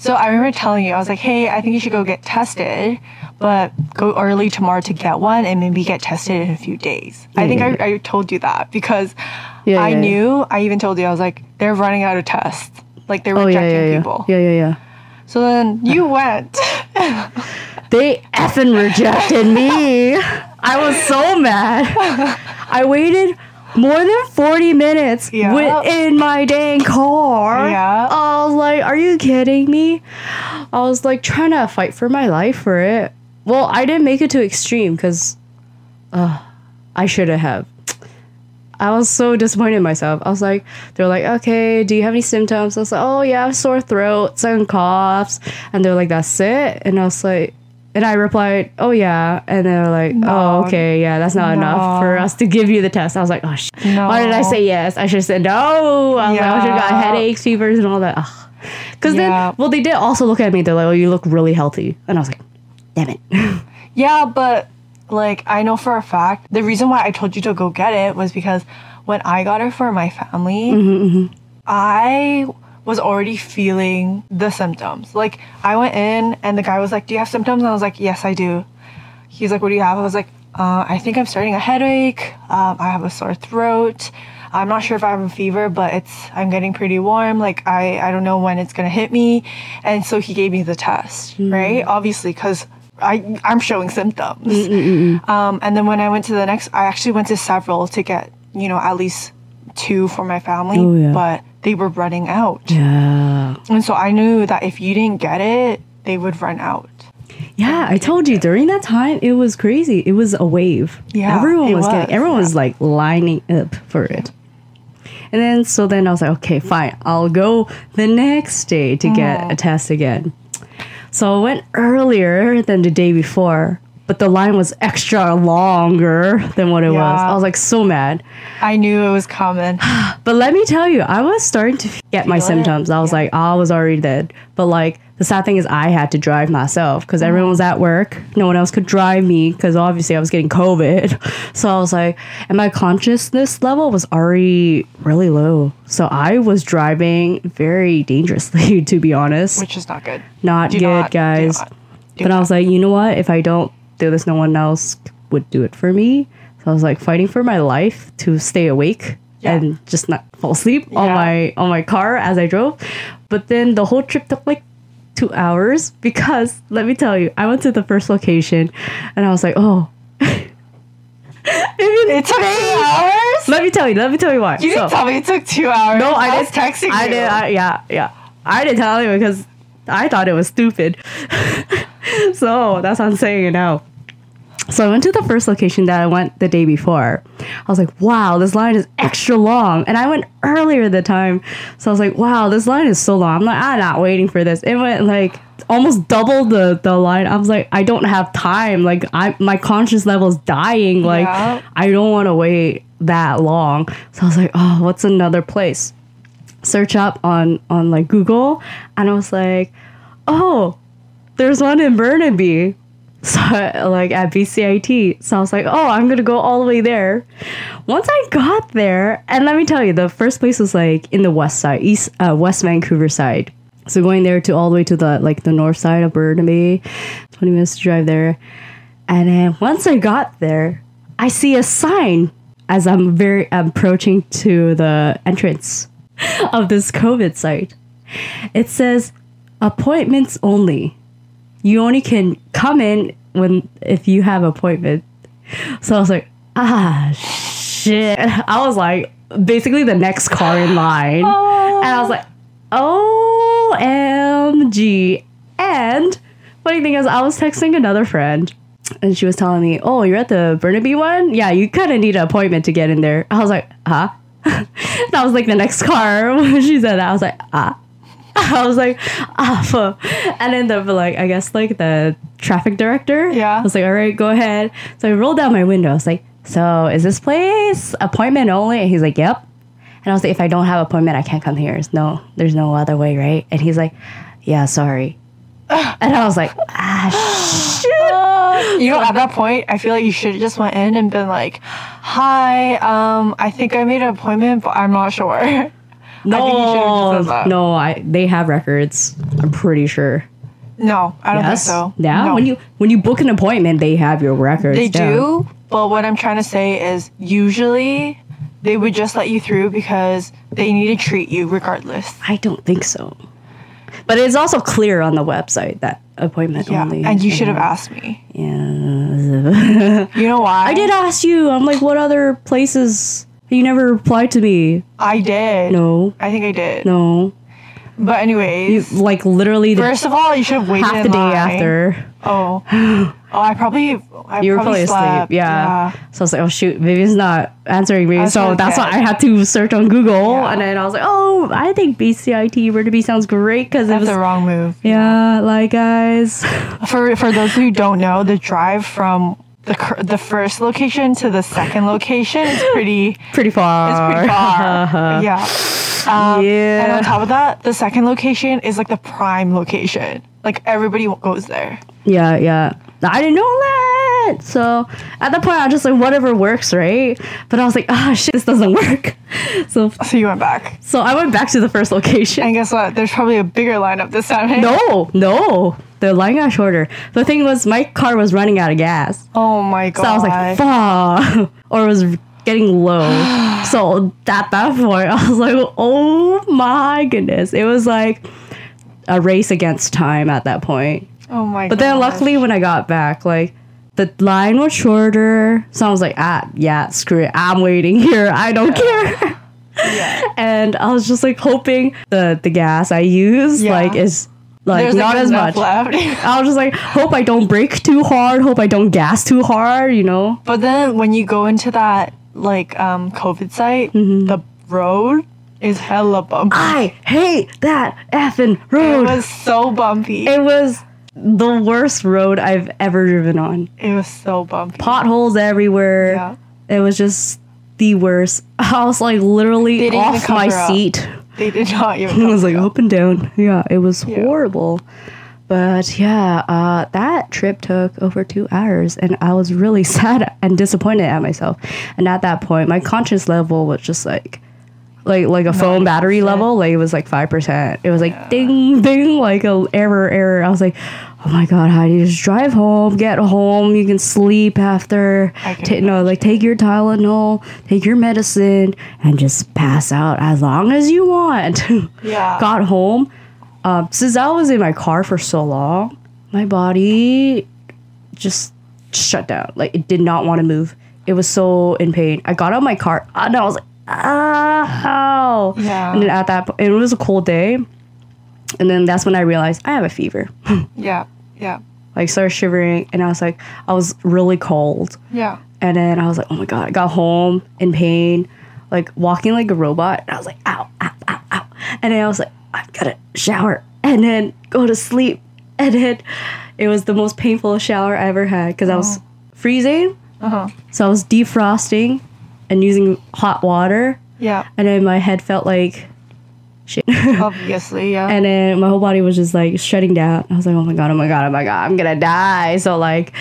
So I remember telling you, I was like, hey, I think you should go get tested, but go early tomorrow to get one and maybe get tested in a few days. Yeah, I think yeah. I, I told you that because yeah, I yeah, knew, yeah. I even told you, I was like, they're running out of tests. Like they're oh, rejecting yeah, yeah, yeah. people. Yeah, yeah, yeah. So then you went. They effing rejected me. I was so mad. I waited more than forty minutes yeah. within my dang car. Yeah. I was like, are you kidding me? I was like trying to fight for my life for it. Well, I didn't make it to extreme because uh, I should have. I was so disappointed in myself. I was like, they're like, okay, do you have any symptoms? I was like, oh yeah, I have sore throats and coughs. And they're like, that's it? And I was like, and I replied, oh yeah. And they were like, no. oh, okay, yeah, that's not no. enough for us to give you the test. I was like, oh shit. No. Why did I say yes? I should have said no. I, yeah. like, I should have got headaches, fevers, and all that. Ugh. Because yeah. then, well, they did also look at me. They're like, oh, you look really healthy. And I was like, damn it. Yeah, but like, I know for a fact, the reason why I told you to go get it was because when I got it for my family, mm-hmm, mm-hmm. I was already feeling the symptoms. Like, I went in and the guy was like, do you have symptoms? And I was like, yes, I do. He's like, what do you have? I was like, uh, I think I'm starting a headache. Um, I have a sore throat. I'm not sure if I have a fever, but it's I'm getting pretty warm. Like, I, I don't know when it's going to hit me. And so he gave me the test, mm-hmm. right? Obviously, because I, I'm showing symptoms. Mm-mm-mm. Um, and then when I went to the next, I actually went to several to get, you know, at least two for my family. Oh, yeah. But they were running out. Yeah. And so I knew that if you didn't get it, they would run out. Yeah, I told you during that time it was crazy. It was a wave. Yeah, everyone was, was getting. Everyone yeah. was like lining up for it. And then, so then I was like, okay, fine. I'll go the next day to get mm. a test again. So I went earlier than the day before, but the line was extra longer than what it yeah. was. I was like so mad. I knew it was coming. But let me tell you, I was starting to get Feel my it. symptoms. I was yeah. like, I was already dead. But like, the sad thing is I had to drive myself because mm-hmm. everyone was at work. No one else could drive me because obviously I was getting COVID. So I was like, and my consciousness level was already really low. So I was driving very dangerously, to be honest. Which is not good. Not do good, not, guys. Do not, do but not. I was like, you know what? If I don't do this, no one else would do it for me. So I was like fighting for my life to stay awake. Yeah. And just not fall asleep yeah. on my on my car as I drove. But then the whole trip took like two hours because, let me tell you, I went to the first location and I was like, oh, it took two hours? Let me tell you, let me tell you why. You didn't so, tell me it took two hours. No, I, I was texting I you. Did, I did, yeah, yeah. I didn't tell you because I thought it was stupid. So that's what I'm saying it now. So I went to the first location that I went the day before. I was like, wow, this line is extra long. And I went earlier the time. So I was like, wow, this line is so long. I'm like, I'm not waiting for this. It went like almost double the, the line. I was like, I don't have time. Like, I my conscious level is dying. Like, yeah. I don't want to wait that long. So I was like, oh, what's another place? Search up on, on like Google. And I was like, oh, there's one in Burnaby. So, like, at B C I T. So I was like, oh, I'm gonna go all the way there. Once I got there, and let me tell you, the first place was like in the west side, east uh, west Vancouver side. So going there to all the way to the like the north side of Burnaby, twenty minutes to drive there. And then once I got there, I see a sign as I'm very approaching to the entrance of this COVID site. It says appointments only. You only can come in when if you have appointment. So I was like, ah, shit. I was like, basically the next car in line. Oh. And I was like, O M G. And funny thing is, I was texting another friend. And she was telling me, oh, you're at the Burnaby one? Yeah, you kind of need an appointment to get in there. I was like, huh? That was like the next car when she said that. I was like, ah. I was like, ah, fuck. And then the, like, I guess, like, the traffic director. Yeah. I was like, all right, go ahead. So I rolled down my window. I was like, so is this place appointment only? And he's like, yep. And I was like, if I don't have appointment, I can't come here. It's no, there's no other way, right? And he's like, yeah, sorry. And I was like, ah, shit. Uh, you know, at that point, I feel like you should have just went in and been like, hi, um, I think I made an appointment, but I'm not sure. No, I think you no, I they have records. I'm pretty sure. No, I don't yes? think so. Yeah, no. when you when you book an appointment, they have your records. They down. do, but what I'm trying to say is usually they would just let you through because they need to treat you regardless. I don't think so, but it's also clear on the website that appointment yeah, only. And you should have asked me. Yeah, you know why? I did ask you. I'm like, what other places? You never replied to me. I did. No. I think I did. No. But anyways. You, like literally. The first of all, you should have waited half the day after. Oh. Oh, I probably I you were probably, probably asleep. Yeah. yeah. So I was like, oh shoot, Vivian's not answering me. So that's why I had to search on Google, yeah. and then I was like, oh, I think B C I T Burnaby sounds great because it was the wrong move. Yeah, yeah. Like guys, for for those who don't know, the drive from the the first location to the second location is pretty pretty far. It's pretty far. yeah. Um, yeah. And on top of that, the second location is like the prime location. Like everybody goes there. Yeah, yeah. I didn't know that. So at that point, I was just like, whatever works, right? But I was like, ah, oh, shit, this doesn't work. So so you went back. So I went back to the first location. And guess what? There's probably a bigger lineup this time. Hey? No, no. The line got shorter. The thing was, my car was running out of gas. Oh my god. So I was like, fuck. Or it was getting low. So at that point, I was like, oh my goodness. It was like a race against time at that point. Oh my! But gosh. Then luckily when I got back, like the line was shorter, so I was like, ah, yeah, screw it, I'm waiting here. I don't yeah. care. Yeah. And I was just like hoping the the gas I use yeah. like is like There's not like as much. Left. I was just like, hope I don't brake too hard, hope I don't gas too hard, you know. But then when you go into that like um COVID site, mm-hmm. the road is hella bumpy. I hate that effing road. It was so bumpy. It was the worst road I've ever driven on. It was so bumpy. Potholes everywhere. Yeah. It was just the worst. I was like literally off my seat. Up. They did not even. It was like up. up and down. Yeah, it was yeah. horrible. But yeah, uh, that trip took over two hours and I was really sad and disappointed at myself. And at that point, my conscience level was just like, Like like a phone battery level, like it was like five percent. It was like yeah. ding, ding, like a error, error. I was like, oh my God, Heidi, just drive home, get home. You can sleep after. T- no, like take your Tylenol, take your medicine, and just pass out as long as you want. Yeah. Got home. Um, since I was in my car for so long, my body just shut down. Like it did not want to move. It was so in pain. I got out of my car and I was like, ah, oh. Yeah. And then at that point, it was a cold day, and then that's when I realized I have a fever. Yeah, yeah. Like started shivering, and I was like, I was really cold. Yeah. And then I was like, oh my god, I got home in pain, like walking like a robot. And I was like, ow, ow, ow, ow. And then I was like, I gotta shower, and then go to sleep. And then it was the most painful shower I ever had because oh. I was freezing. Uh huh. So I was defrosting and using hot water. Yeah. And then my head felt like shit. Obviously, yeah. And then my whole body was just like shutting down. I was like, oh my god, oh my god, oh my god, I'm gonna die. So like,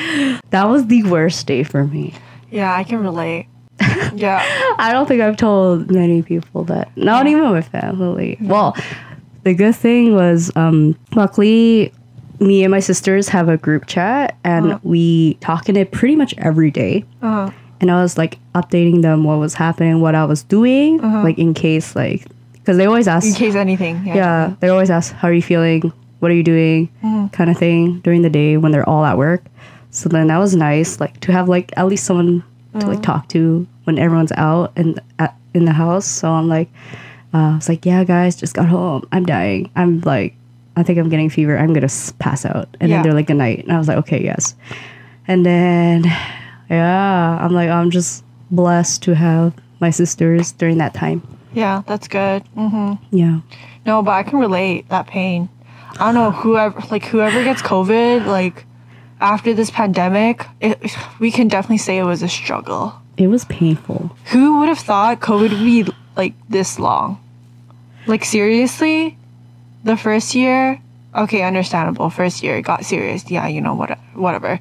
that was the worst day for me. Yeah, I can relate. Yeah. I don't think I've told many people that. Not yeah. even my family. Yeah. Well, the good thing was, um, luckily, me and my sisters have a group chat, and uh-huh. we talk in it pretty much every day. Uh-huh. And I was like updating them what was happening, what I was doing, uh-huh. like in case like, because they always ask. In case anything. Yeah, yeah, they always ask, how are you feeling? What are you doing? Mm-hmm. Kind of thing during the day when they're all at work. So then that was nice, like to have like at least someone mm-hmm. to like talk to when everyone's out and at, in the house. So I'm like, uh, I was like, yeah, guys, just got home. I'm dying. I'm like, I think I'm getting fever. I'm going to pass out. And yeah. then they're like, good night. And I was like, okay, yes. And then... yeah, I'm like, I'm just blessed to have my sisters during that time. Yeah, that's good. Mm-hmm. Yeah. No, but I can relate that pain. I don't know, whoever like whoever gets COVID, like after this pandemic, it, we can definitely say it was a struggle. It was painful. Who would have thought COVID would be like this long? Like seriously, the first year, okay, understandable. First year it got serious. Yeah, you know what, whatever.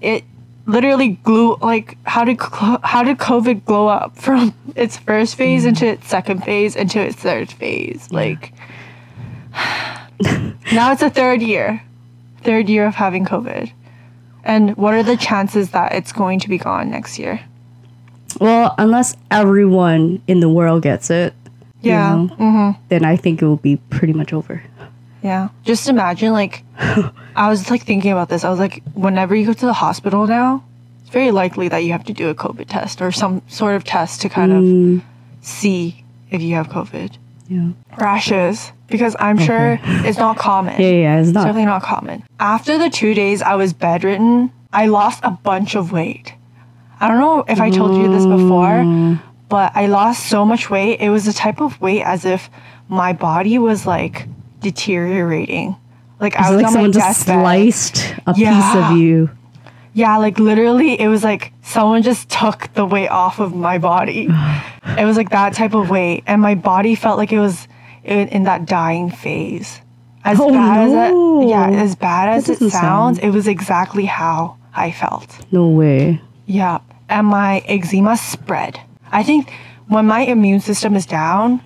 It. Literally glue like how did how did COVID glow up from its first phase mm. into its second phase into its third phase? Like now it's a third year, third year of having COVID, and what are the chances that it's going to be gone next year? Well, unless everyone in the world gets it, yeah, you know, mm-hmm. then I think it will be pretty much over. Yeah, just imagine like. I was like thinking about this. I was like, whenever you go to the hospital now, it's very likely that you have to do a COVID test or some sort of test to kind mm. of see if you have COVID. yeah. rashes, because I'm okay. sure it's not common. Yeah, yeah, it's not. It's definitely not common. After the two days I was bedridden, I lost a bunch of weight. I don't know if I told you this before, but I lost so much weight. It was a type of weight as if my body was like deteriorating. Like I was like someone just sliced a piece of you. Yeah, like literally it was like someone just took the weight off of my body. It was like that type of weight. And my body felt like it was in, in that dying phase. As oh, bad no. as it, yeah, as bad as it sounds, sound. it was exactly how I felt. No way. Yeah, and my eczema spread. I think when my immune system is down,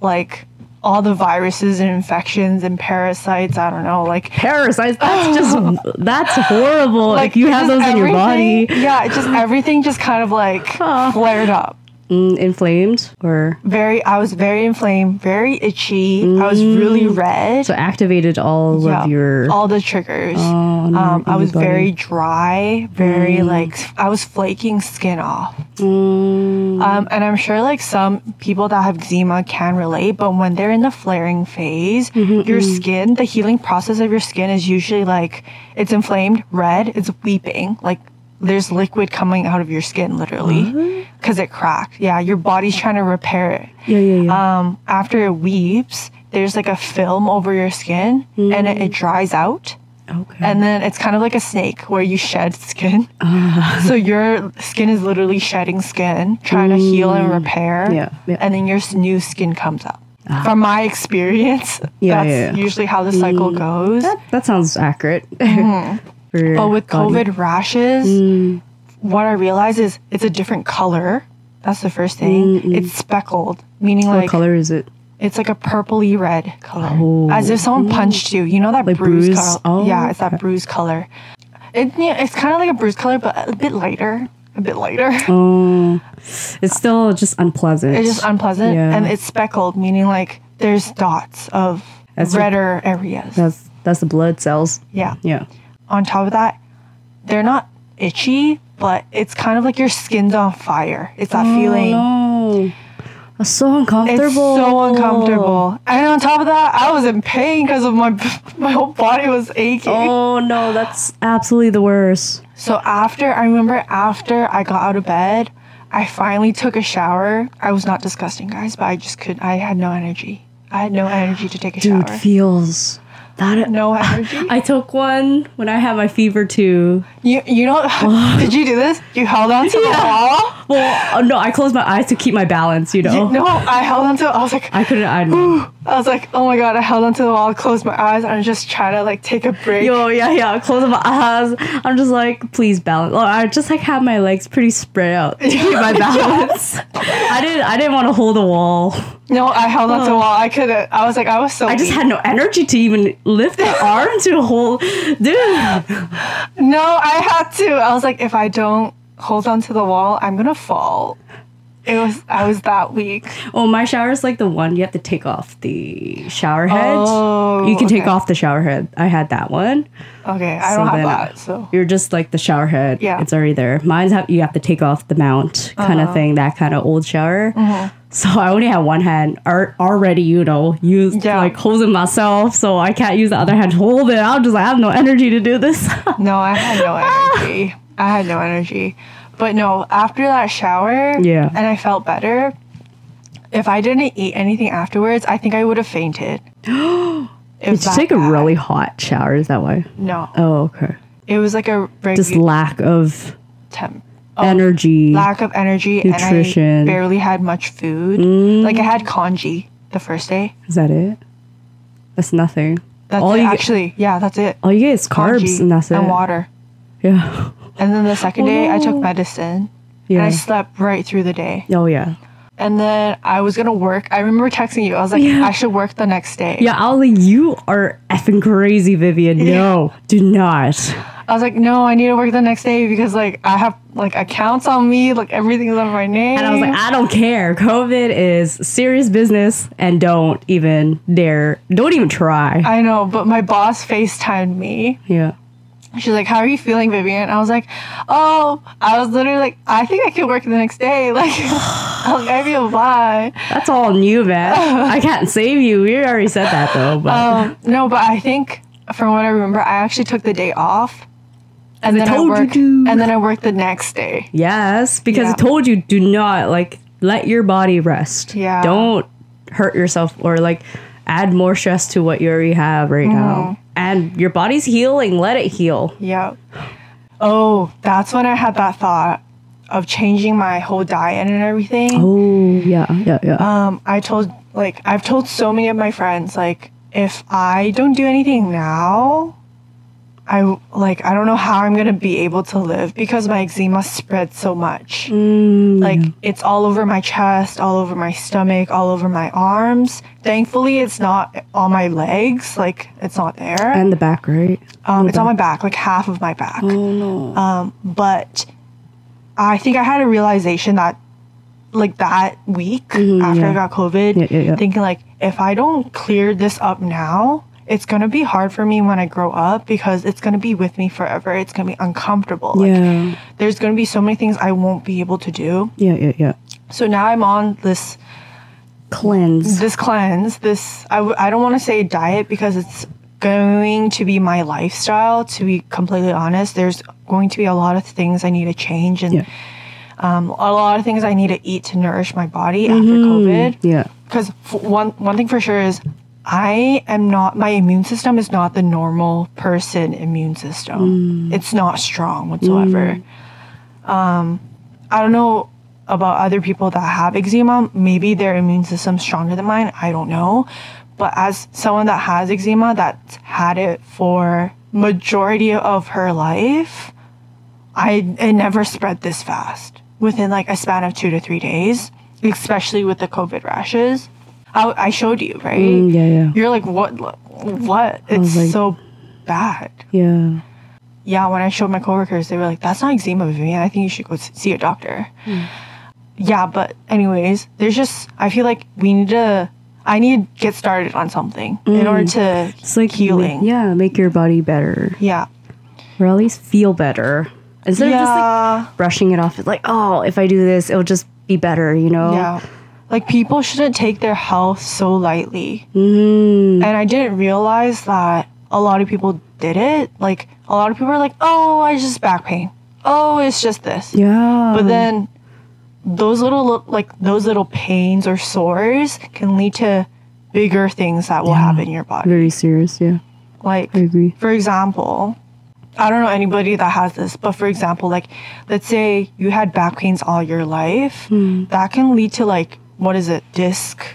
like all the viruses and infections and parasites, I don't know, like parasites. That's just that's horrible. Like if you have those in your body. Yeah, just everything just kind of like huh. flared up. Mm, inflamed or very I was very inflamed, very itchy. Mm. I was really red. So activated all yeah, of your all the triggers. Oh, no, um, I was body. very dry, very mm. like I was flaking skin off. Mm. Um, and I'm sure like some people that have eczema can relate, but when they're in the flaring phase, mm-hmm, your mm. skin, the healing process of your skin is usually like it's inflamed, red, it's weeping, like there's liquid coming out of your skin, literally, because it cracked. Yeah, your body's trying to repair it. Yeah, yeah, yeah. Um, after it weeps, there's like a film over your skin, mm. and it, it dries out. Okay. And then it's kind of like a snake where you shed skin. Uh. So your skin is literally shedding skin, trying mm. to heal and repair. Yeah, yeah. And then your new skin comes up. Ah. From my experience, yeah, that's yeah, yeah. usually how the cycle mm. goes. That, that sounds accurate. Mm. But with COVID body. rashes, mm. what I realized is it's a different color. That's the first thing. Mm-mm. It's speckled, meaning what like... What color is it? It's like a purpley red color. Oh. As if someone punched you. You know that like bruise, bruise color? Oh, yeah, it's that okay. bruise color. It, it's kind of like a bruise color, but a bit lighter. A bit lighter. Oh, it's still just unpleasant. It's just unpleasant. Yeah. And it's speckled, meaning like there's dots of that's redder what, areas. That's, that's the blood cells. Yeah. Yeah. On top of that, they're not itchy, but it's kind of like your skin's on fire. It's that oh, feeling. No. That's so uncomfortable. It's so uncomfortable. And on top of that, I was in pain because of my my whole body was aching. Oh no, that's absolutely the worst. So after, I remember after I got out of bed, I finally took a shower. I was not disgusting, guys, but I just couldn't. I had no energy. I had no energy to take a Dude, shower. Dude, feels... That, no energy. I, I took one when I had my fever too. You you don't? Did you do this? You held on to yeah. the wall? Well, uh, no, I closed my eyes to keep my balance. You know? You, no, I held on to. I was like, I couldn't. I, I was like, oh my god! I held on to the wall, closed my eyes, and I just try to like take a break. Yo, yeah, yeah. I closed my eyes. I'm just like, please balance. Or I just like had my legs pretty spread out to keep my balance. Yes. I didn't. I didn't want to hold the wall. No, I held on to the wall. I couldn't. I was like, I was so. I weak. just had no energy to even lift my arm to hold. Dude. No, I had to. I was like, if I don't hold on to the wall, I'm gonna fall. It was. I was that weak. Oh, my shower is like the one you have to take off the shower head. Oh, you can okay. take off the shower head. I had that one. Okay, I so don't have that. So you're just like the shower head. Yeah, it's already there. Mine's have you have to take off the mount kind uh-huh. of thing. That kind of old shower. Mm-hmm. So I only had one hand ar- already, you know, used yeah. like holding myself. So I can't use the other hand to hold it. I'm just like, I have no energy to do this. No, I had no energy. I had no energy. But no, after that shower yeah. and I felt better, if I didn't eat anything afterwards, I think I would have fainted. Did you take bad. a really hot shower? Is that why? No. Oh, okay. It was like a... Regu- just lack of... temp. Of energy, lack of energy, nutrition. And I barely had much food. Mm. Like I had congee the first day. Is that it? That's nothing. That's all it, you actually. Get, yeah, that's it. All you get is carbs and that's it. And water. Yeah. And then the second oh, day, no. I took medicine. Yeah. And I slept right through the day. Oh yeah. And then I was gonna work. I remember texting you. I was like, yeah. I should work the next day. Yeah, Ali, you are effing crazy, Vivian. Yeah. No, do not. I was like, no, I need to work the next day because, like, I have, like, accounts on me. Like, everything's on my name. And I was like, I don't care. COVID is serious business and don't even dare. Don't even try. I know. But my boss FaceTimed me. Yeah. She's like, how are you feeling, Vivian? I was like, oh, I was literally like, I think I could work the next day. Like, I'll give you a bye. That's all new, man. I can't save you. We already said that, though. But. Um, no, but I think from what I remember, I actually took the day off. And then, I worked, and then I worked the next day. Yes, because yeah. I told you, do not, like, let your body rest. Yeah. Don't hurt yourself or, like, add more stress to what you already have right mm. now. And your body's healing. Let it heal. Yeah. Oh, that's when I had that thought of changing my whole diet and everything. Oh, yeah, yeah, yeah. Um, I told, like, I've told so many of my friends, like, if I don't do anything now, I, like, I don't know how I'm going to be able to live because my eczema spread so much. Mm. Like, it's all over my chest, all over my stomach, all over my arms. Thankfully, it's not on my legs. Like, it's not there. And the back, right? Um, on it's back. On my back, like half of my back. Oh, no. Um, but I think I had a realization that, like, that week mm-hmm, after yeah. I got COVID, yeah, yeah, yeah. thinking, like, if I don't clear this up now, it's going to be hard for me when I grow up because it's going to be with me forever. It's going to be uncomfortable. Like, yeah. there's going to be so many things I won't be able to do. Yeah, yeah, yeah. So now I'm on this... Cleanse. This cleanse. This... I, w- I don't want to say diet because it's going to be my lifestyle, to be completely honest. There's going to be a lot of things I need to change and yeah. um, a lot of things I need to eat to nourish my body mm-hmm. after COVID. Yeah. Because f- one, one thing for sure is... I am not, my immune system is not the normal person immune system. Mm. It's not strong whatsoever. Mm. Um, I don't know about other people that have eczema. Maybe their immune system's stronger than mine. I don't know. But as someone that has eczema, that's had it for majority of her life, I it never spread this fast within like a span of two to three days, especially with the COVID rashes. I showed you, right? Mm, yeah, yeah. You're like, what? What? It's like, so bad. Yeah. Yeah, when I showed my coworkers, they were like, that's not eczema, Vivian. I think you should go see a doctor. Mm. Yeah, but anyways, there's just, I feel like we need to, I need to get started on something mm. in order to it's like healing. Make, yeah, make your body better. Yeah. Or at least feel better. Instead yeah. of just like brushing it off. It's like, oh, if I do this, it'll just be better, you know? Yeah. Like, people shouldn't take their health so lightly. Mm. And I didn't realize that a lot of people did it. Like, a lot of people are like, oh, it's just back pain. Oh, it's just this. Yeah. But then those little, like, those little pains or sores can lead to bigger things that will yeah. happen in your body. Very serious, yeah. Like, I agree. For example, I don't know anybody that has this, but for example, like, let's say you had back pains all your life. Mm. That can lead to, like, what is it, disc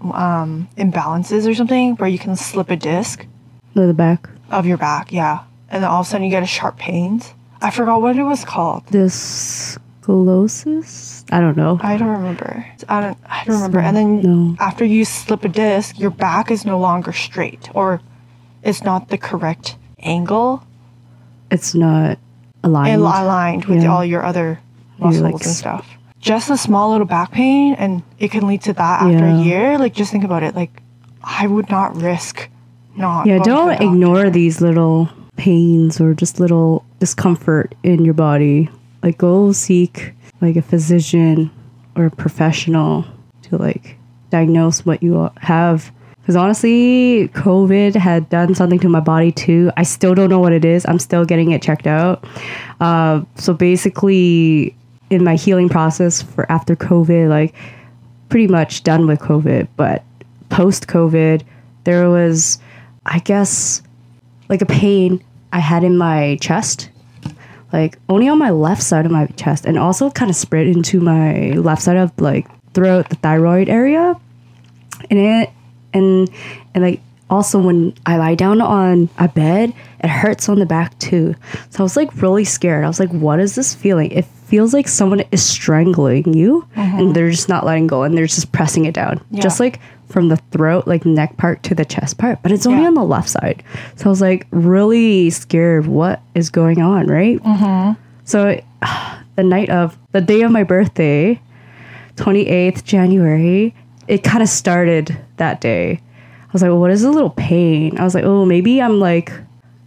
um, imbalances or something, where you can slip a disc. To the back. Of your back, yeah. And then all of a sudden you get a sharp pains. I forgot what it was called. Disclosis? I don't know. I don't remember. I don't I don't remember. And then no. after you slip a disc, your back is no longer straight, or it's not the correct angle. It's not aligned. It aligned with yeah. all your other muscles like, and stuff. Just a small little back pain, and it can lead to that after yeah. a year. Like, just think about it. Like, I would not risk not. Yeah, don't to the ignore these little pains or just little discomfort in your body. Like, go seek, like, a physician or a professional to, like, diagnose what you have. Because, honestly, COVID had done something to my body, too. I still don't know what it is. I'm still getting it checked out. Uh, so, basically... in my healing process for after COVID, like pretty much done with COVID, but post COVID, there was, I guess, like a pain I had in my chest, like only on my left side of my chest, and also kind of spread into my left side of like throat, the thyroid area, and it and and like also when I lie down on a bed, it hurts on the back too. So I was like really scared. I was like, what is this feeling? It feels like someone is strangling you mm-hmm. and they're just not letting go and they're just pressing it down. Yeah. Just like from the throat, like neck part to the chest part, but it's only yeah. on the left side. So I was like really scared. What is going on, right? Mm-hmm. So uh, the night of, the day of my birthday, twenty-eighth January, it kind of started that day. I was like, well, what is a little pain? I was like, oh, maybe I'm like...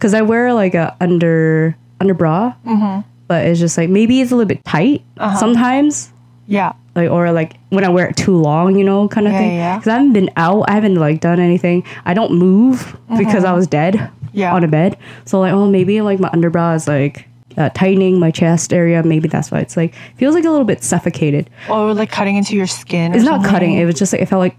because I wear like a under under bra, mm-hmm. but it's just like maybe it's a little bit tight uh-huh. sometimes. Yeah. Like, or like when I wear it too long, you know, kind of yeah, thing. Yeah. Because I haven't been out. I haven't like done anything. I don't move mm-hmm. because I was dead yeah. on a bed. So like, oh, maybe like my underbrow is like uh, tightening my chest area. Maybe that's why it's like, feels like a little bit suffocated. Or like cutting into your skin. Or it's something. Not cutting. It was just like, it felt like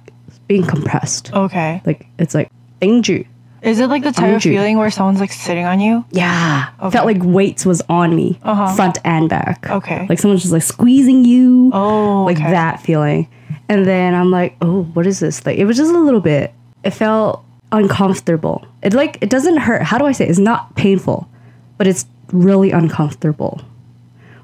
being compressed. Okay. Like, it's like, inju. Is it like the type inju. Of feeling where someone's like sitting on you? Yeah. Okay. Felt like weights was on me, uh-huh. front and back. Okay. Like someone's just like squeezing you. Oh, like okay. that feeling. And then I'm like, oh, what is this? Like, it was just a little bit. It felt uncomfortable. It like, it doesn't hurt. How do I say it? It's not painful, but it's really uncomfortable.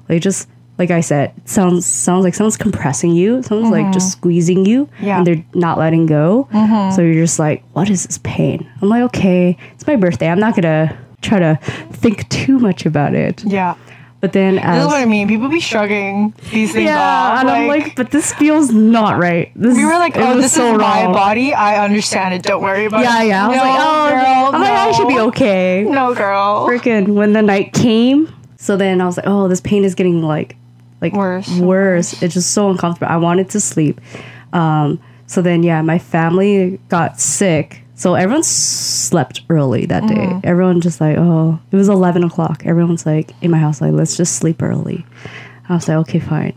Like just, like I said, it sounds sounds like someone's compressing you. Someone's mm-hmm. like just squeezing you, yeah. and they're not letting go. Mm-hmm. So you're just like, what is this pain? I'm like, okay, it's my birthday. I'm not gonna try to think too much about it. Yeah. But then, as, this is what I mean. People be shrugging these things yeah, off. Yeah, and like, I'm like, but this feels not right. This we were like, oh, this so is my wrong. Body. I understand it. Don't worry about yeah, it. Yeah, yeah. I was no, like, oh, girl, I'm no. like, I should be okay. No, girl. Freaking when the night came. So then I was like, oh, this pain is getting like. Like worse, worse. It's just so uncomfortable. I wanted to sleep. Um, so then, yeah, my family got sick. So everyone slept early that day. Mm. Everyone just like, oh, it was eleven o'clock. Everyone's like in my house, like, let's just sleep early. I was like, okay, fine.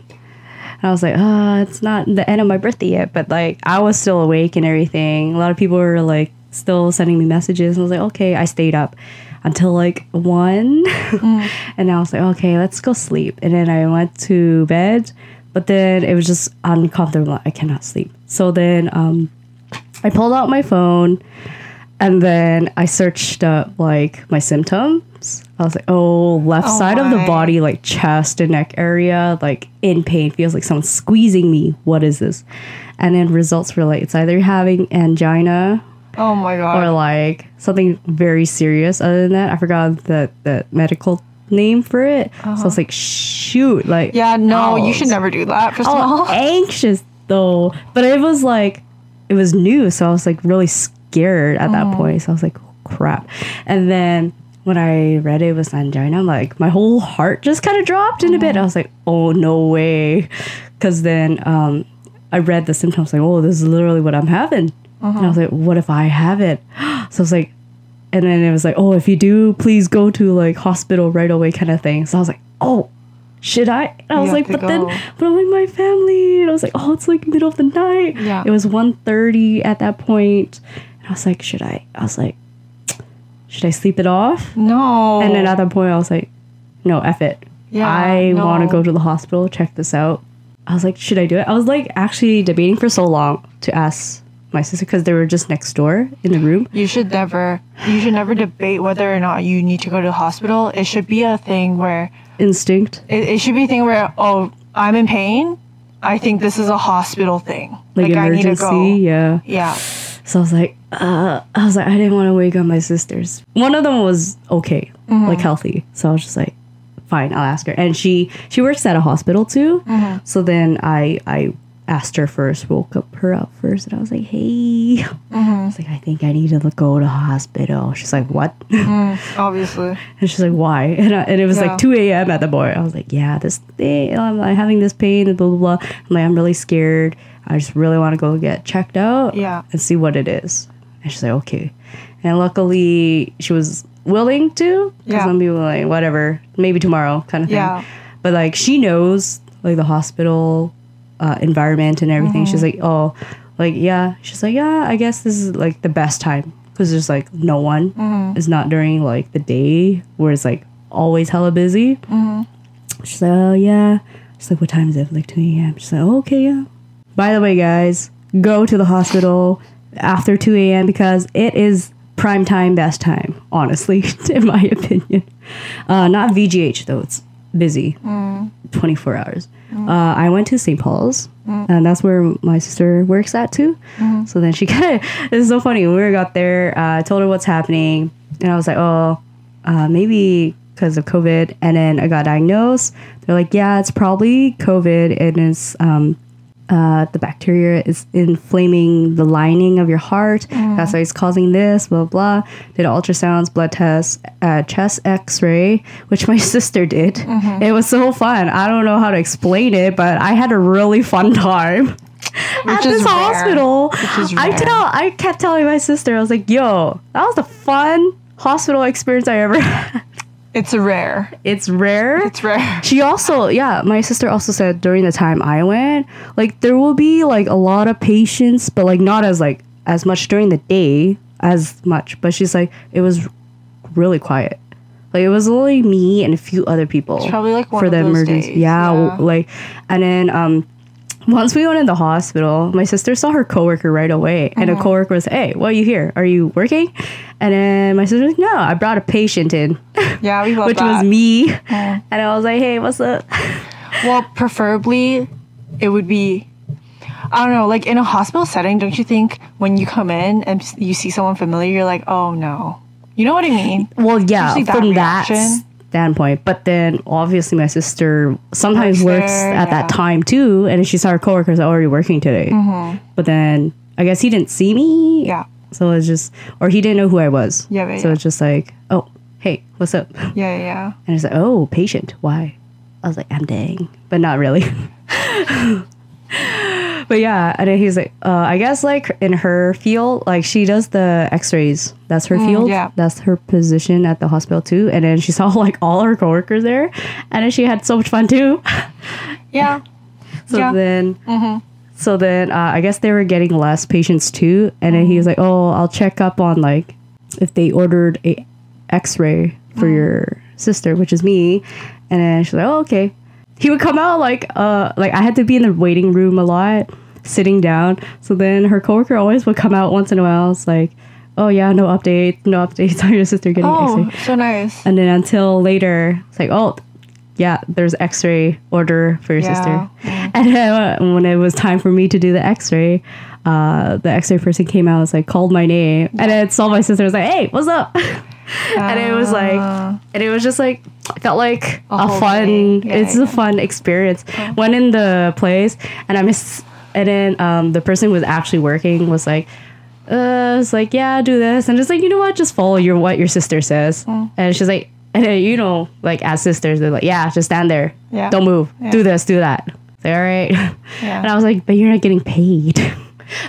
And I was like, ah, oh, it's not the end of my birthday yet. But like, I was still awake and everything. A lot of people were like still sending me messages. And I was like, okay, I stayed up until like one mm. and I was like, okay, let's go sleep. And then I went to bed, but then it was just uncomfortable. I cannot sleep. So then um I pulled out my phone and then I searched up like my symptoms. I was like, oh, left oh side my. Of the body, like chest and neck area, like in pain, feels like someone's squeezing me, what is this? And then results were like, it's either having angina. Oh my god. Or like something very serious other than that. I forgot the, the medical name for it. Uh-huh. So I was like, shoot. Like, yeah, no, oh, you should never do that. First of all, anxious though. But it was like, it was new. So I was like really scared at mm-hmm. that point. So I was like, oh, crap. And then when I read it was angina, I'm like, my whole heart just kind of dropped in mm-hmm. a bit. I was like, oh, no way. Because then um, I read the symptoms like, oh, this is literally what I'm having. Uh-huh. And I was like, what if I have it? So I was like, and then it was like, oh, if you do, please go to like hospital right away kind of thing. So I was like, oh, should I? And I you was like, but go. Then, but I'm like my family. And I was like, oh, it's like middle of the night. Yeah. It was one thirty at that point. And I was like, should I? I was like, should I sleep it off? No. And then at that point, I was like, no, F it. Yeah, I no. want to go to the hospital, check this out. I was like, should I do it? I was like actually debating for so long to ask my sister because they were just next door in the room. You should never you should never debate whether or not you need to go to the hospital. It should be a thing where instinct it, it should be a thing where, oh, I'm in pain, I think this is a hospital thing, like, like emergency. I need to go. Yeah yeah so I was like uh I was like I didn't want to wake up my sisters. One of them was okay, mm-hmm. like healthy, so I was just like, fine, I'll ask her. And she she works at a hospital too, mm-hmm. so then I I asked her first, woke up her up first, and I was like, hey, mm-hmm. I was like, I think I need to go to hospital. She's like, what? Mm, obviously. And she's like, why? And, I, and it was yeah. like two a.m. at the bar. I was like, yeah, this thing, I'm like, having this pain and blah, blah, blah. I'm like, I'm really scared. I just really want to go get checked out yeah. and see what it is. And she's like, okay. And luckily, she was willing to, because yeah. some people were like, whatever, maybe tomorrow kind of thing. Yeah. But like, she knows like the hospital Uh, environment and everything. Mm-hmm. She's like, oh, like, yeah. She's like, yeah, I guess this is like the best time because there's like no one. Mm-hmm. It's not during like the day where it's like always hella busy. Mm-hmm. She's like, oh, yeah. She's like, what time is it? Like two a.m. She's like, oh, okay, yeah. By the way, guys, go to the hospital after two a.m. because it is prime time, best time, honestly, in my opinion. Uh, not V G H though, it's busy mm. twenty-four hours. Mm. Uh, I went to Saint Paul's, mm. and that's where my sister works at too. Mm. So then she kind of, it's so funny. When we got there, I uh, told her what's happening, and I was like, oh, uh, maybe because of COVID. And then I got diagnosed. They're like, yeah, it's probably COVID, and it's um, uh, the bacteria is inflaming the lining of your heart. Mm. That's why it's causing this, blah, blah. Did ultrasounds, blood tests, uh, chest x-ray, which my sister did. Mm-hmm. It was so fun. I don't know how to explain it, but I had a really fun time. Which at this rare. hospital. I tell, I kept telling my sister, I was like, yo, that was the fun hospital experience I ever had. It's rare. It's rare. It's rare. She also, yeah, my sister also said during the time I went, like, there will be, like, a lot of patients, but, like, not as, like, as much during the day as much. But she's like, it was really quiet. Like, it was only me and a few other people. It's probably, like, one for of the those emergency. Days. Yeah, yeah, like, and then, um... once we went in the hospital, my sister saw her coworker right away. And mm-hmm. a coworker was, hey, what are you here? Are you working? And then my sister was like, no, I brought a patient in. Yeah, we love which that. Was me. Yeah. And I was like, hey, what's up? Well, preferably, it would be, I don't know, like in a hospital setting, don't you think when you come in and you see someone familiar, you're like, oh, no. You know what I mean? Well, yeah, that from reaction. that standpoint, but then obviously my sister sometimes works, works there, at yeah. that time too, and she saw her coworkers already working today. Mm-hmm. But then I guess he didn't see me, yeah. So it's just, or he didn't know who I was, yeah. But so yeah. it's just like, oh, hey, what's up? Yeah, yeah. And it's like, oh, patient. Why? I was like, I'm dang, but not really. But yeah, and then he's like, uh, I guess like in her field, like she does the x-rays. That's her mm, field. Yeah. That's her position at the hospital too. And then she saw like all her coworkers there. And then she had so much fun too. Yeah. So yeah. then, mm-hmm. so then uh, I guess they were getting less patients too. And then he was like, oh, I'll check up on like if they ordered a x-ray for mm. your sister, which is me. And then she's like, oh, okay. He would come out like, uh, like I had to be in the waiting room a lot, sitting down. So then her coworker always would come out once in a while. It's like, oh yeah, no update, no updates on your sister getting oh, x-ray. Oh, so nice. And then until later, it's like, oh, yeah, there's x-ray order for your yeah. sister. Yeah. And then when it was time for me to do the x-ray, uh, the x-ray person came out, was like, called my name. And then saw my sister, was like, hey, what's up? Uh, and it was like, and it was just like, I felt like a, a fun, yeah, it's yeah. a fun experience. Yeah. Went in the place and I missed, and then um, the person who was actually working was like, uh, it's like, yeah, do this. And it's like, you know what, just follow your what your sister says. Mm. And she's like, and then, you know, like as sisters, they're like, yeah, just stand there. Yeah. Don't move. Yeah. Do this, do that. It's like, all right. Yeah. And I was like, but you're not getting paid.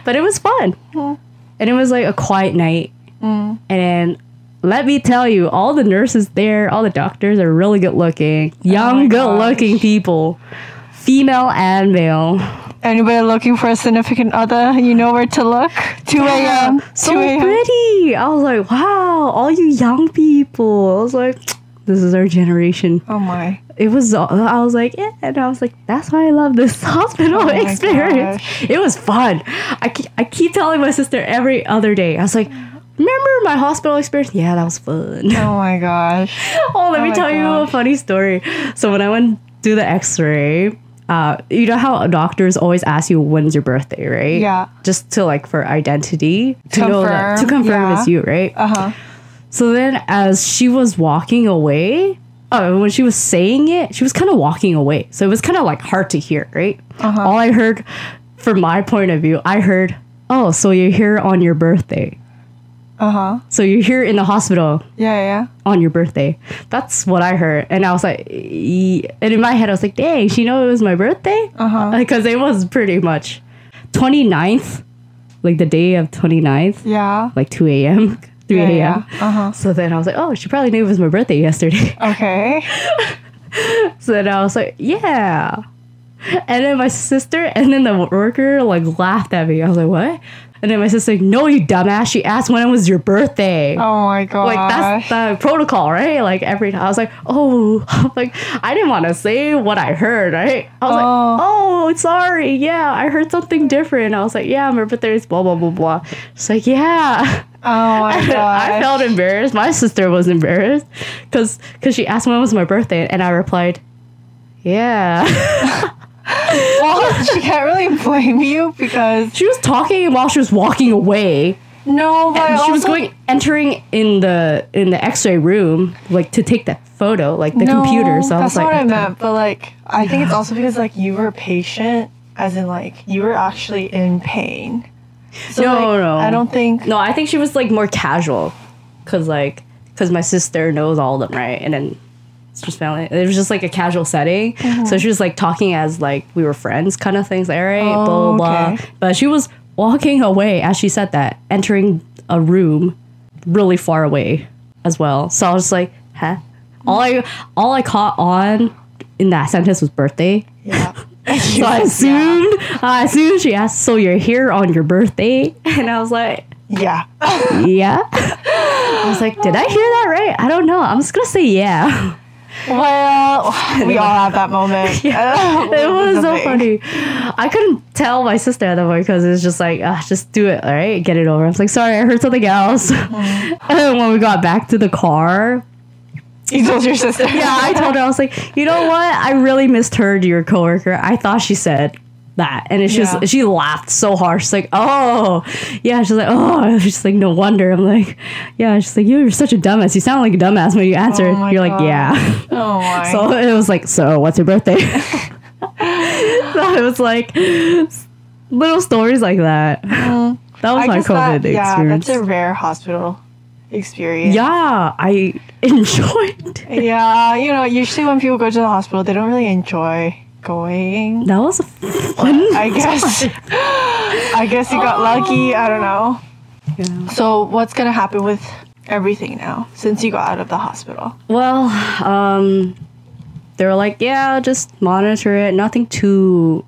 But it was fun. Mm. And it was like a quiet night. Mm. And then, let me tell you, all the nurses there, all the doctors are really good looking. Young, oh good looking people. Female and male. Anybody looking for a significant other, you know where to look. two a.m. So pretty. I was like, wow, all you young people. I was like, this is our generation. Oh my. It was, I was like, yeah. And I was like, that's why I love this hospital oh experience. Gosh. It was fun. I keep, I keep telling my sister every other day. I was like, remember my hospital experience? Yeah, that was fun. Oh my gosh. oh, let oh me tell gosh. you a funny story. So when I went to do the x-ray, uh, you know how doctors always ask you when's your birthday, right? Yeah. Just to like for identity. To confirm. Know that, to confirm yeah. it's you, right? Uh-huh. So then as she was walking away, oh, when she was saying it, she was kind of walking away. So it was kind of like hard to hear, right? Uh-huh. All I heard, from my point of view, I heard, oh, so you're here on your birthday. Uh-huh. So you're here in the hospital. Yeah, yeah. On your birthday. That's what I heard. And I was like, e-. and in my head, I was like, dang, she know it was my birthday? Uh-huh. Because it was pretty much twenty-ninth, like the day of twenty-ninth. Yeah. Like two a.m., three a.m. Yeah, yeah. Uh-huh. So then I was like, oh, she probably knew it was my birthday yesterday. Okay. So then I was like, yeah. And then my sister and then the worker like laughed at me. I was like, what? And then my sister's like, no, you dumbass. She asked when it was your birthday. Oh, my God. Like, that's the protocol, right? Like, every time. I was like, oh. Like, I didn't want to say what I heard, right? I was oh. like, oh, sorry. Yeah, I heard something different. I was like, yeah, my birthday is blah, blah, blah, blah. She's like, yeah. Oh, my God. I felt embarrassed. My sister was embarrassed because because she asked when it was my birthday. And I replied, yeah. Well, she can't really blame you because she was talking while she was walking away. No, but and she was going entering in the in the X-ray room like to take that photo, like the no, computer. So that's I was like, what I meant. But like, I think it's also because like you were patient as in like you were actually in pain. So, no, like, no. I don't think. No, I think she was like more casual, cause like, cause my sister knows all of them, right? And then it's just family. It was just like a casual setting. Mm-hmm. So she was like talking as like we were friends, kind of things. Like, all right, oh, blah blah. Okay. But she was walking away as she said that, entering a room really far away as well. So I was like, huh? All I all I caught on in that sentence was birthday. Yeah. So I assumed, yeah. I assumed she asked, so you're here on your birthday? And I was like, yeah. Yeah? I was like, did I hear that right? I don't know. I'm just going to say yeah. Well, we all have that moment. Yeah. It was so funny. I couldn't tell my sister at that point because it was just like, ah, just do it, all right? Get it over. I was like, sorry, I heard something else. Mm. And then when we got back to the car... You told your sister? Yeah, I told her. I was like, you know what? I really misheard your coworker. I thought she said that. And it's yeah. just, she laughed so hard. She's like, oh. Yeah, she's like, oh. She's like, no wonder. I'm like, yeah. She's like, you're such a dumbass. You sound like a dumbass when you answered. Oh you're God. Like, yeah. Oh my. So it was like, so what's your birthday? So it was like little stories like that. Mm. That was I my COVID that, yeah, experience. Yeah, that's a rare hospital experience. Yeah, I enjoyed it. Yeah, you know, usually when people go to the hospital, they don't really enjoy going. That was a fun I guess. I guess you got lucky. I don't know. Yeah. So what's going to happen with everything now since you got out of the hospital? Well, um, they were like, yeah, just monitor it. Nothing too,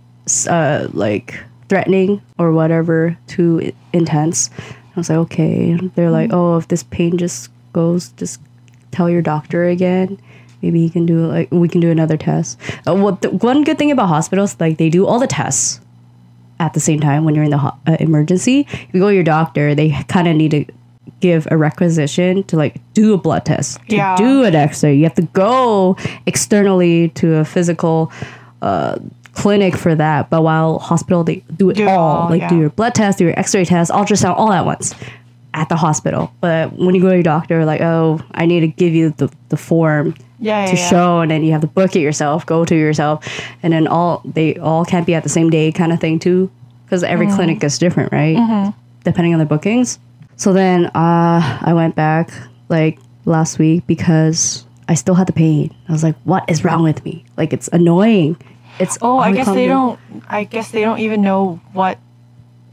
uh, like, threatening or whatever, too intense. I was like, okay. They're like, oh, if this pain just goes, just tell your doctor again. Maybe you can do like we can do another test. Uh, what the, one good thing about hospitals, like they do all the tests at the same time when you're in the ho- uh, emergency. If you go to your doctor, they kind of need to give a requisition to like do a blood test, to yeah. do an X-ray. You have to go externally to a physical uh clinic for that, but while hospital they do it do all, all like yeah. do your blood test, do your x-ray test, ultrasound, all at once at the hospital. But when you go to your doctor, like, oh, I need to give you the, the form yeah, to yeah, show yeah. and then you have to book it yourself, go to yourself, and then all they all can't be at the same day kind of thing too, because every mm-hmm. clinic is different, right? Mm-hmm. Depending on the bookings. So then uh I went back like last week because I still had the pain. I was like, what is wrong with me? Like, it's annoying. It's oh, I guess they don't. I guess they don't even know what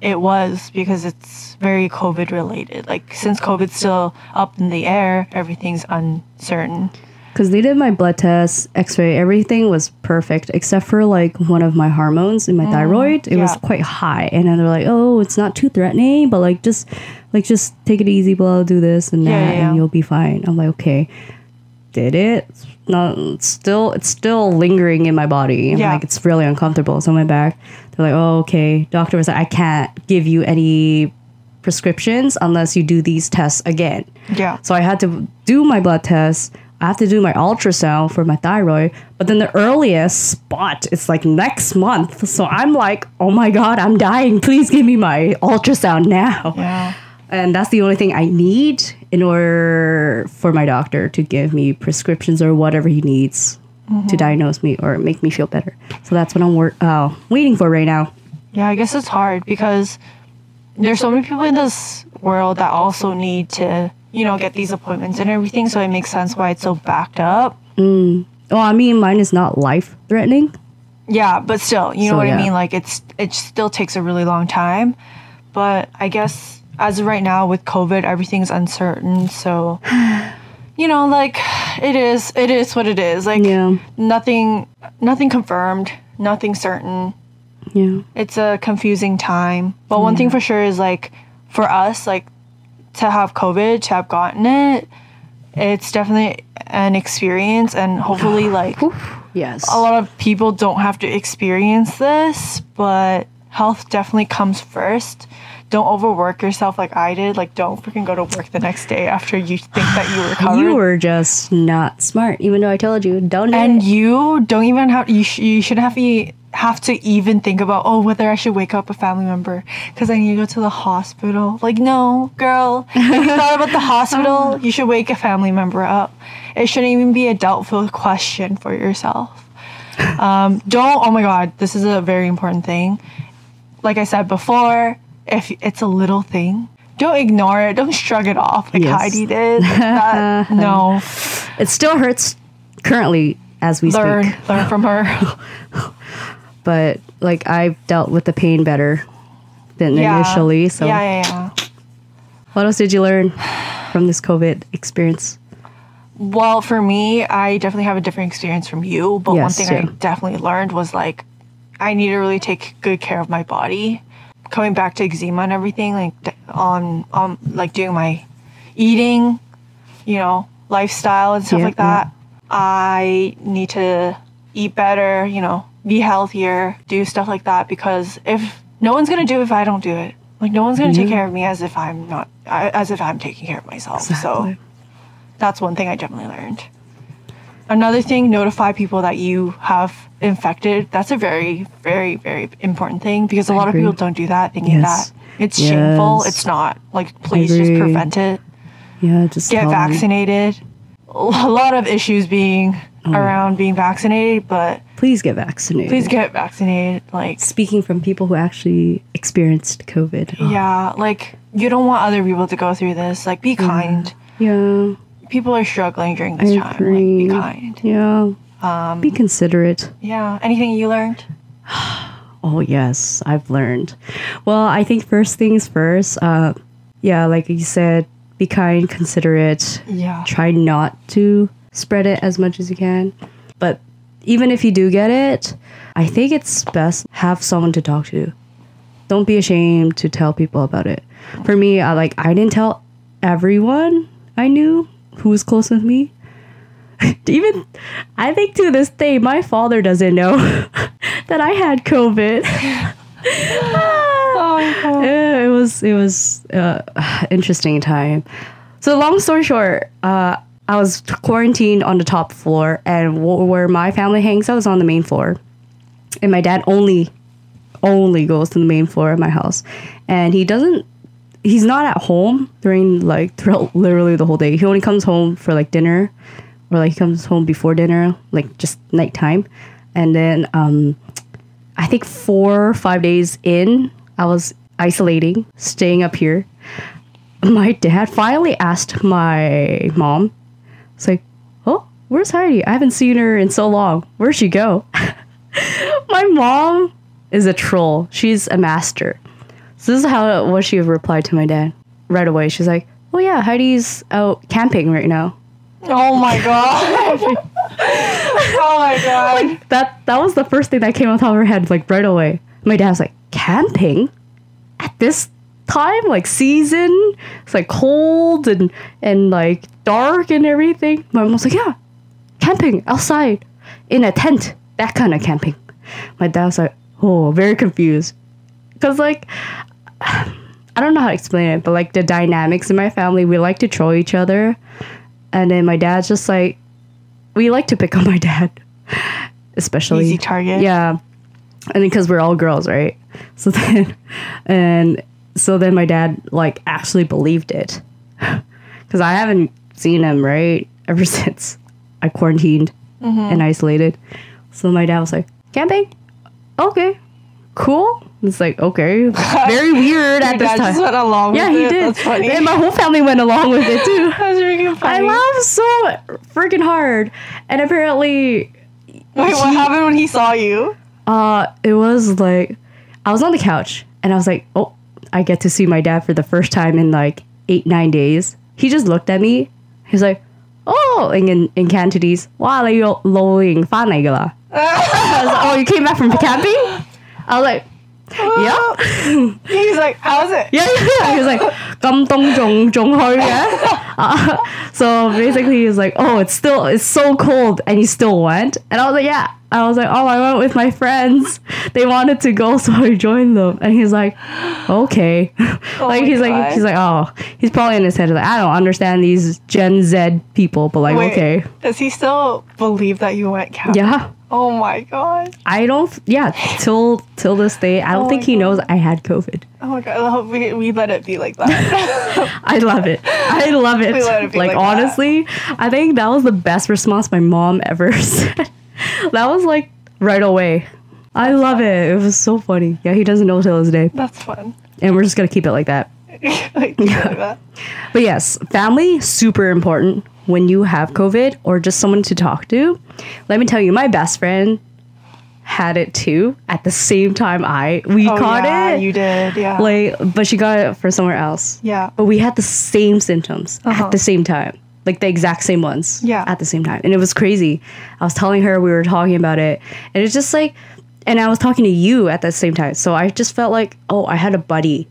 it was because it's very COVID related. Like, since COVID's still up in the air, everything's uncertain. Because they did my blood test, X-ray, everything was perfect except for like one of my hormones in my mm, thyroid. It yeah. was quite high, and then they're like, "Oh, it's not too threatening, but like just, like just take it easy, blah, do this and that, yeah, yeah. and you'll be fine." I'm like, okay. Did it? It's not it's still. It's still lingering in my body. I'm yeah. like, it's really uncomfortable. So I went back. They're like, oh, okay. Doctor was like, I can't give you any prescriptions unless you do these tests again. Yeah. So I had to do my blood test. I have to do my ultrasound for my thyroid. But then the earliest spot is like next month. So I'm like, oh my God, I'm dying. Please give me my ultrasound now. Yeah. And that's the only thing I need in order for my doctor to give me prescriptions or whatever he needs mm-hmm. to diagnose me or make me feel better. So that's what I'm wor- uh, waiting for right now. Yeah, I guess it's hard because there's so many people in this world that also need to, you know, get these appointments and everything. So it makes sense why it's so backed up. Mm. Well, I mean, mine is not life-threatening. Yeah, but still, you so, know what yeah. I mean? Like, it's it still takes a really long time. But I guess... as of right now, with COVID, everything's uncertain. So, you know, like, it is it is what it is. Like, yeah. nothing nothing confirmed, nothing certain. Yeah. It's a confusing time. But yeah. one thing for sure is, like, for us, like, to have COVID, to have gotten it, it's definitely an experience. And hopefully, like, yes, a lot of people don't have to experience this. But health definitely comes first. Don't overwork yourself like I did. Like, don't freaking go to work the next day after you think that you recovered. You were just not smart, even though I told you, don't do And it. You don't even have, you, sh- you shouldn't have, e- have to even think about, oh, whether I should wake up a family member because I need to go to the hospital. Like, no, girl, if you thought about the hospital, you should wake a family member up. It shouldn't even be a doubtful question for yourself. Um, don't, oh my God, this is a very important thing. Like I said before, if it's a little thing, don't ignore it. Don't shrug it off like yes. Heidi did. Like that, no. It still hurts currently as we learn, speak. Learn from her. But like I've dealt with the pain better than yeah. initially. So yeah, yeah, yeah. What else did you learn from this COVID experience? Well, for me, I definitely have a different experience from you. But yes, one thing yeah. I definitely learned was like I need to really take good care of my body. Coming back to eczema and everything, like on um, like doing my eating, you know, lifestyle and stuff yeah, like that. Yeah. I need to eat better, you know, be healthier, do stuff like that, because if no one's gonna do it if I don't do it, like no one's gonna mm-hmm. take care of me as if I'm not, as if I'm taking care of myself. Exactly. So that's one thing I definitely learned. Another thing, notify people that you have infected. That's a very, very, very important thing, because a I lot agree. of people don't do that, thinking yes. that it's yes. shameful. It's not. Like, please just prevent it. Yeah, just get vaccinated. Me. A lot of issues being oh. around being vaccinated, but please get vaccinated. Please get vaccinated. Like, speaking from people who actually experienced COVID. Oh. Yeah, like you don't want other people to go through this. Like, be kind. Yeah. yeah. People are struggling during this I time. Agree. Like, be kind. Yeah. Um, be considerate. Yeah. Anything you learned? Oh, yes. I've learned. Well, I think first things first. Uh, yeah, like you said, be kind, considerate. Yeah. Try not to spread it as much as you can. But even if you do get it, I think it's best have someone to talk to. Don't be ashamed to tell people about it. For me, I, like, I didn't tell everyone I knew who was close with me. Even, I think to this day, my father doesn't know that I had COVID. Oh, God. It was it was uh, interesting time. So long story short, uh, I was quarantined on the top floor, and w- where my family hangs, I was on the main floor. And my dad only, only goes to the main floor of my house, and he doesn't. He's not at home during like throughout literally the whole day. He only comes home for like dinner, or like he comes home before dinner, like just nighttime. And then um, I think four or five days in, I was isolating, staying up here. My dad finally asked my mom. It's like, "Oh, where's Heidi? I haven't seen her in so long. Where'd she go?" My mom is a troll. She's a master. So this is how what she replied to my dad right away. She's like, "Oh yeah, Heidi's out camping right now." Oh my God! Oh my God! Like that—that that was the first thing that came on top of her head, like right away. My dad's like, "Camping at this time, like season? It's like cold and and like dark and everything." My mom's like, "Yeah, camping outside in a tent, that kind of camping." My dad's like, "Oh, very confused." Because, like, I don't know how to explain it, but, like, the dynamics in my family, we like to troll each other. And then my dad's just, like, we like to pick on my dad, especially. Easy target. Yeah. And because we're all girls, right? So then, and so then my dad, like, actually believed it. Because I haven't seen him, right, ever since I quarantined mm-hmm. and isolated. So my dad was like, "Camping? Okay. Cool." It's like, okay, very weird at this time. Just went along yeah, with he it. did. That's funny. And my whole family went along with it too. That's freaking funny. I laughed so freaking hard. And apparently, wait, what he, happened when he saw you? Uh, it was like I was on the couch and I was like, oh, I get to see my dad for the first time in like eight nine days. He just looked at me. He was like, oh, and in, in Cantonese, "Wa le yo loing fan I was like, oh, you came back from camping? I was like. Oh. Yeah. He's like, "How's it?" Yeah, yeah. He was like, "Kam tong jong jong hoi." So basically, he was like, "Oh, it's still it's so cold, and you still went?" And I was like, "Yeah." I was like, "Oh, I went with my friends. They wanted to go, so I joined them." And he's like, "Okay." Oh like he's God. like he's like, "Oh, he's probably in his head like I don't understand these Gen Z people," but like, wait, okay. Does he still believe that you went camping? Yeah. Oh my God. I don't, yeah, till till this day, I don't oh think he God. knows I had COVID. Oh my God, I hope we, we let it be like that. I love it. I love it. We let it be like, like honestly, that. I think that was the best response my mom ever said. That was like, right away. I That's love fun. it. It was so funny. Yeah, he doesn't know till his day. That's fun. And we're just going to keep it like that. like that. But yes, family, super important when you have COVID or just someone to talk to. Let me tell you, my best friend had it too at the same time I we oh, caught yeah, it. You did, yeah. Like, but she got it for somewhere else. Yeah. But we had the same symptoms uh-huh. at the same time. Like the exact same ones. Yeah. At the same time. And it was crazy. I was telling her, we were talking about it. And it's just like, and I was talking to you at the same time. So I just felt like, oh, I had a buddy.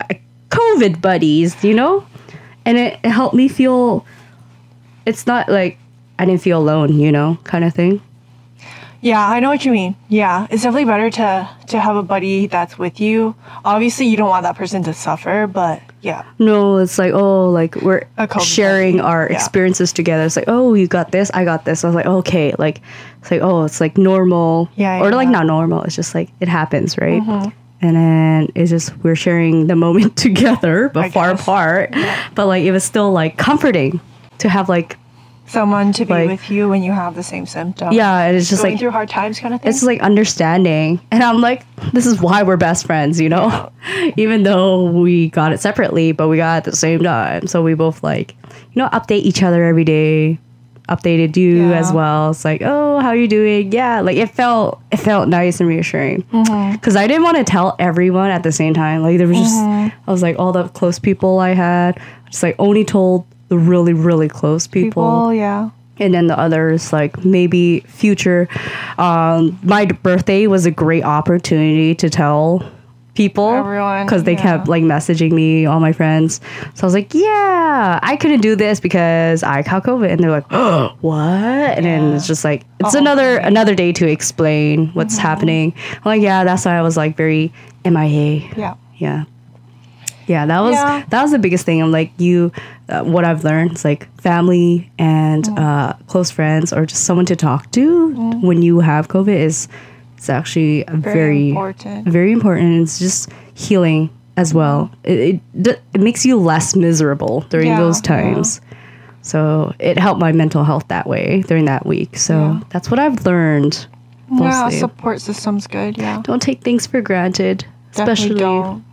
I, COVID buddies, you know? And it, it helped me feel, it's not like I didn't feel alone, you know, kind of thing. Yeah, I know what you mean. Yeah. It's definitely better to, to have a buddy that's with you. Obviously, you don't want that person to suffer, but... Yeah. No, it's like, oh, like we're sharing buddy. our yeah. experiences together. It's like, oh, you got this, I got this. I was like, okay, like it's like, oh, it's like normal. Yeah. Or yeah. like not normal. It's just like it happens, right? Mm-hmm. And then it's just we're sharing the moment together, but I far guess. apart. Yeah. But like it was still like comforting to have like someone to be like, with you when you have the same symptoms. Yeah, and it's just going like through hard times kind of thing. It's like understanding. And I'm like, this is why we're best friends, you know? Yeah. Even though we got it separately, but we got it at the same time. So we both like, you know, update each other every day. Updated you yeah. as well. It's like, oh, how are you doing? Yeah, like it felt it felt nice and reassuring. Because mm-hmm. I didn't want to tell everyone at the same time. Like there was mm-hmm. just, I was like all the close people I had. Just like only told the really, really close people. People, yeah. And then the others, like maybe future. Um, my birthday was a great opportunity to tell people because they yeah. kept like messaging me, all my friends. So I was like, yeah, I couldn't do this because I caught COVID. And they're like, oh, what? And yeah. then it's just like, it's oh, another okay. another day to explain what's mm-hmm. happening. I'm like, yeah, that's why I was like very M I A. Yeah. Yeah. Yeah, that was yeah. that was the biggest thing. I'm like, you, uh, what I've learned is like family and mm. uh, close friends or just someone to talk to mm. when you have COVID is it's actually very, very important. Very important. It's just healing as well. It it, it makes you less miserable during yeah, those times. Yeah. So it helped my mental health that way during that week. So yeah. that's what I've learned. Mostly. Yeah, support system's good. Yeah, don't take things for granted, especially. Definitely don't.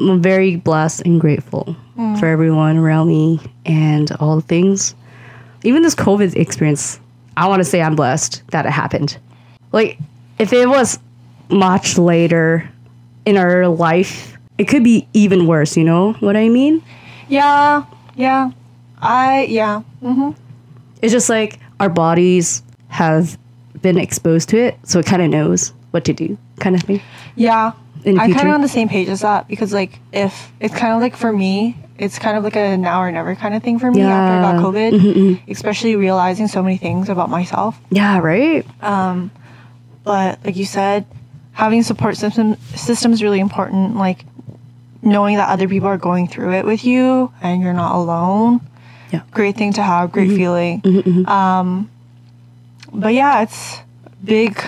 I'm very blessed and grateful mm. for everyone around me and all the things. Even this COVID experience, I want to say I'm blessed that it happened. Like, if it was much later in our life, it could be even worse, you know what I mean? Yeah, yeah. I, yeah. Mm-hmm. It's just like our bodies have been exposed to it, so it kind of knows what to do kind of thing. Yeah. I'm kind of on the same page as that because, like, if it's kind of like for me, it's kind of like a now or never kind of thing for me yeah. after I got COVID, mm-hmm. especially realizing so many things about myself. Yeah, right. Um, but like you said, having support system system is really important. Like knowing that other people are going through it with you and you're not alone. Yeah, great thing to have. Great mm-hmm. feeling. Mm-hmm. Um, but yeah, it's big.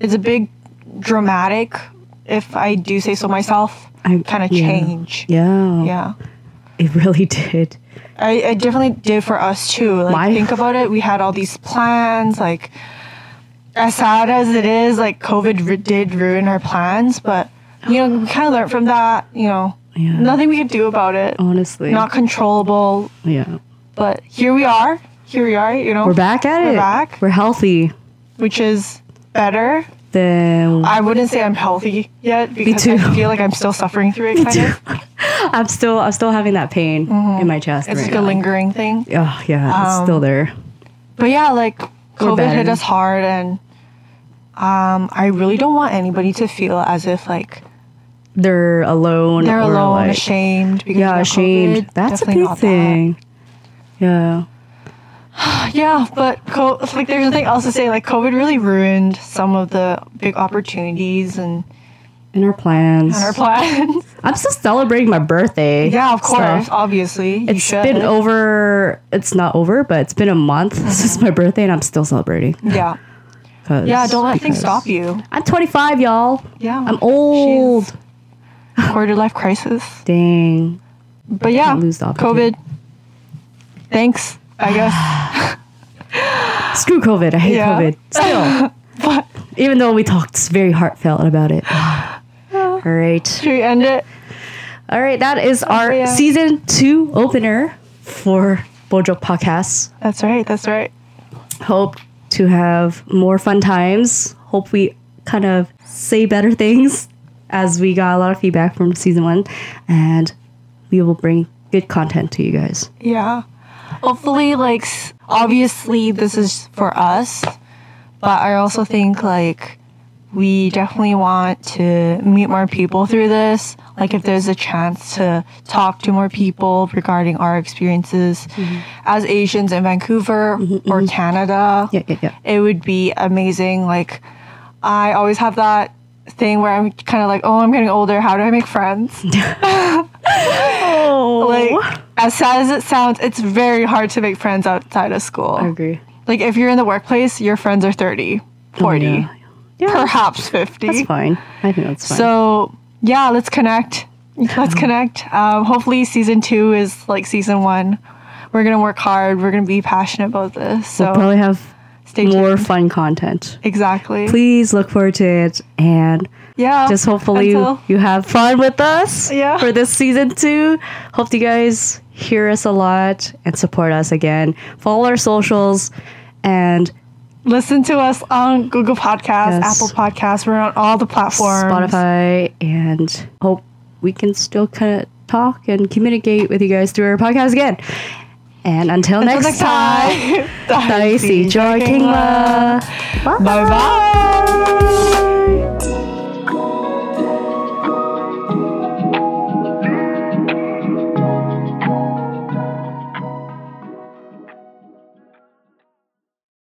It's a big dramatic. If I do say so myself, kind of yeah. change. Yeah. Yeah. It really did. I, it definitely did for us too. Like, My think about it. We had all these plans. Like, as sad as it is, like, COVID r- did ruin our plans. But, you know, we kind of learned from that, you know. Yeah. Nothing we could do about it. Honestly. Not controllable. Yeah. But here we are. Here we are, you know. We're back at We're it. We're back. We're healthy. Which is better. Then I wouldn't say I'm healthy yet because I feel like I'm still suffering through it. Kind of. I'm still I'm still having that pain mm-hmm. in my chest. It's right like now. a lingering thing. Oh yeah, um, it's still there. But yeah, like COVID hit us hard, and um, I really don't want anybody to feel as if like they're alone. They're or alone, like, ashamed. Because yeah, ashamed. COVID. That's Definitely a big thing. Yeah. Yeah, but co- like there's nothing else to say. Like COVID really ruined some of the big opportunities and and our plans. And our plans. I'm still celebrating my birthday. Yeah, of course, so obviously. You it's should. been over. It's not over, but it's been a month mm-hmm. since my birthday, and I'm still celebrating. Yeah. Yeah, don't let things stop you. I'm twenty-five, y'all. Yeah, I'm old. Quarter life crisis. Dang. But yeah, lose the COVID. Thanks. I guess. Screw COVID. I hate yeah. COVID. Still. But even though we talked very heartfelt about it. All right. Should we end it? All right. That is our oh, yeah. season two opener for Bojo Podcasts. That's right. That's right. Hope to have more fun times. Hope we kind of say better things, as we got a lot of feedback from season one, and we will bring good content to you guys. Yeah. Hopefully, like, obviously this is for us, but I also think, like, we definitely want to meet more people through this. Like, if there's a chance to talk to more people regarding our experiences mm-hmm. as Asians in Vancouver mm-hmm, or mm-hmm. Canada, yeah, yeah, yeah. it would be amazing. Like, I always have that thing where I'm kind of like, oh, I'm getting older, how do I make friends? oh. Like, as sad as it sounds, it's very hard to make friends outside of school. I agree. Like, if you're in the workplace, your friends are thirty, forty, oh, yeah. Yeah, perhaps fifty. That's fine. I think that's fine. So, yeah, let's connect. Let's connect. Um, hopefully season two is like season one. We're going to work hard. We're going to be passionate about this. So we'll probably have more fun content. Exactly. Please look forward to it, and yeah, just hopefully you, you have fun with us yeah. for this season two. Hope you guys hear us a lot and support us again. Follow our socials and listen to us on Google Podcasts, yes. Apple Podcasts. We're on all the platforms, Spotify, and hope we can still kind of talk and communicate with you guys through our podcast again. And until, until next, next time, Daisy Joy Kingla. Bye bye.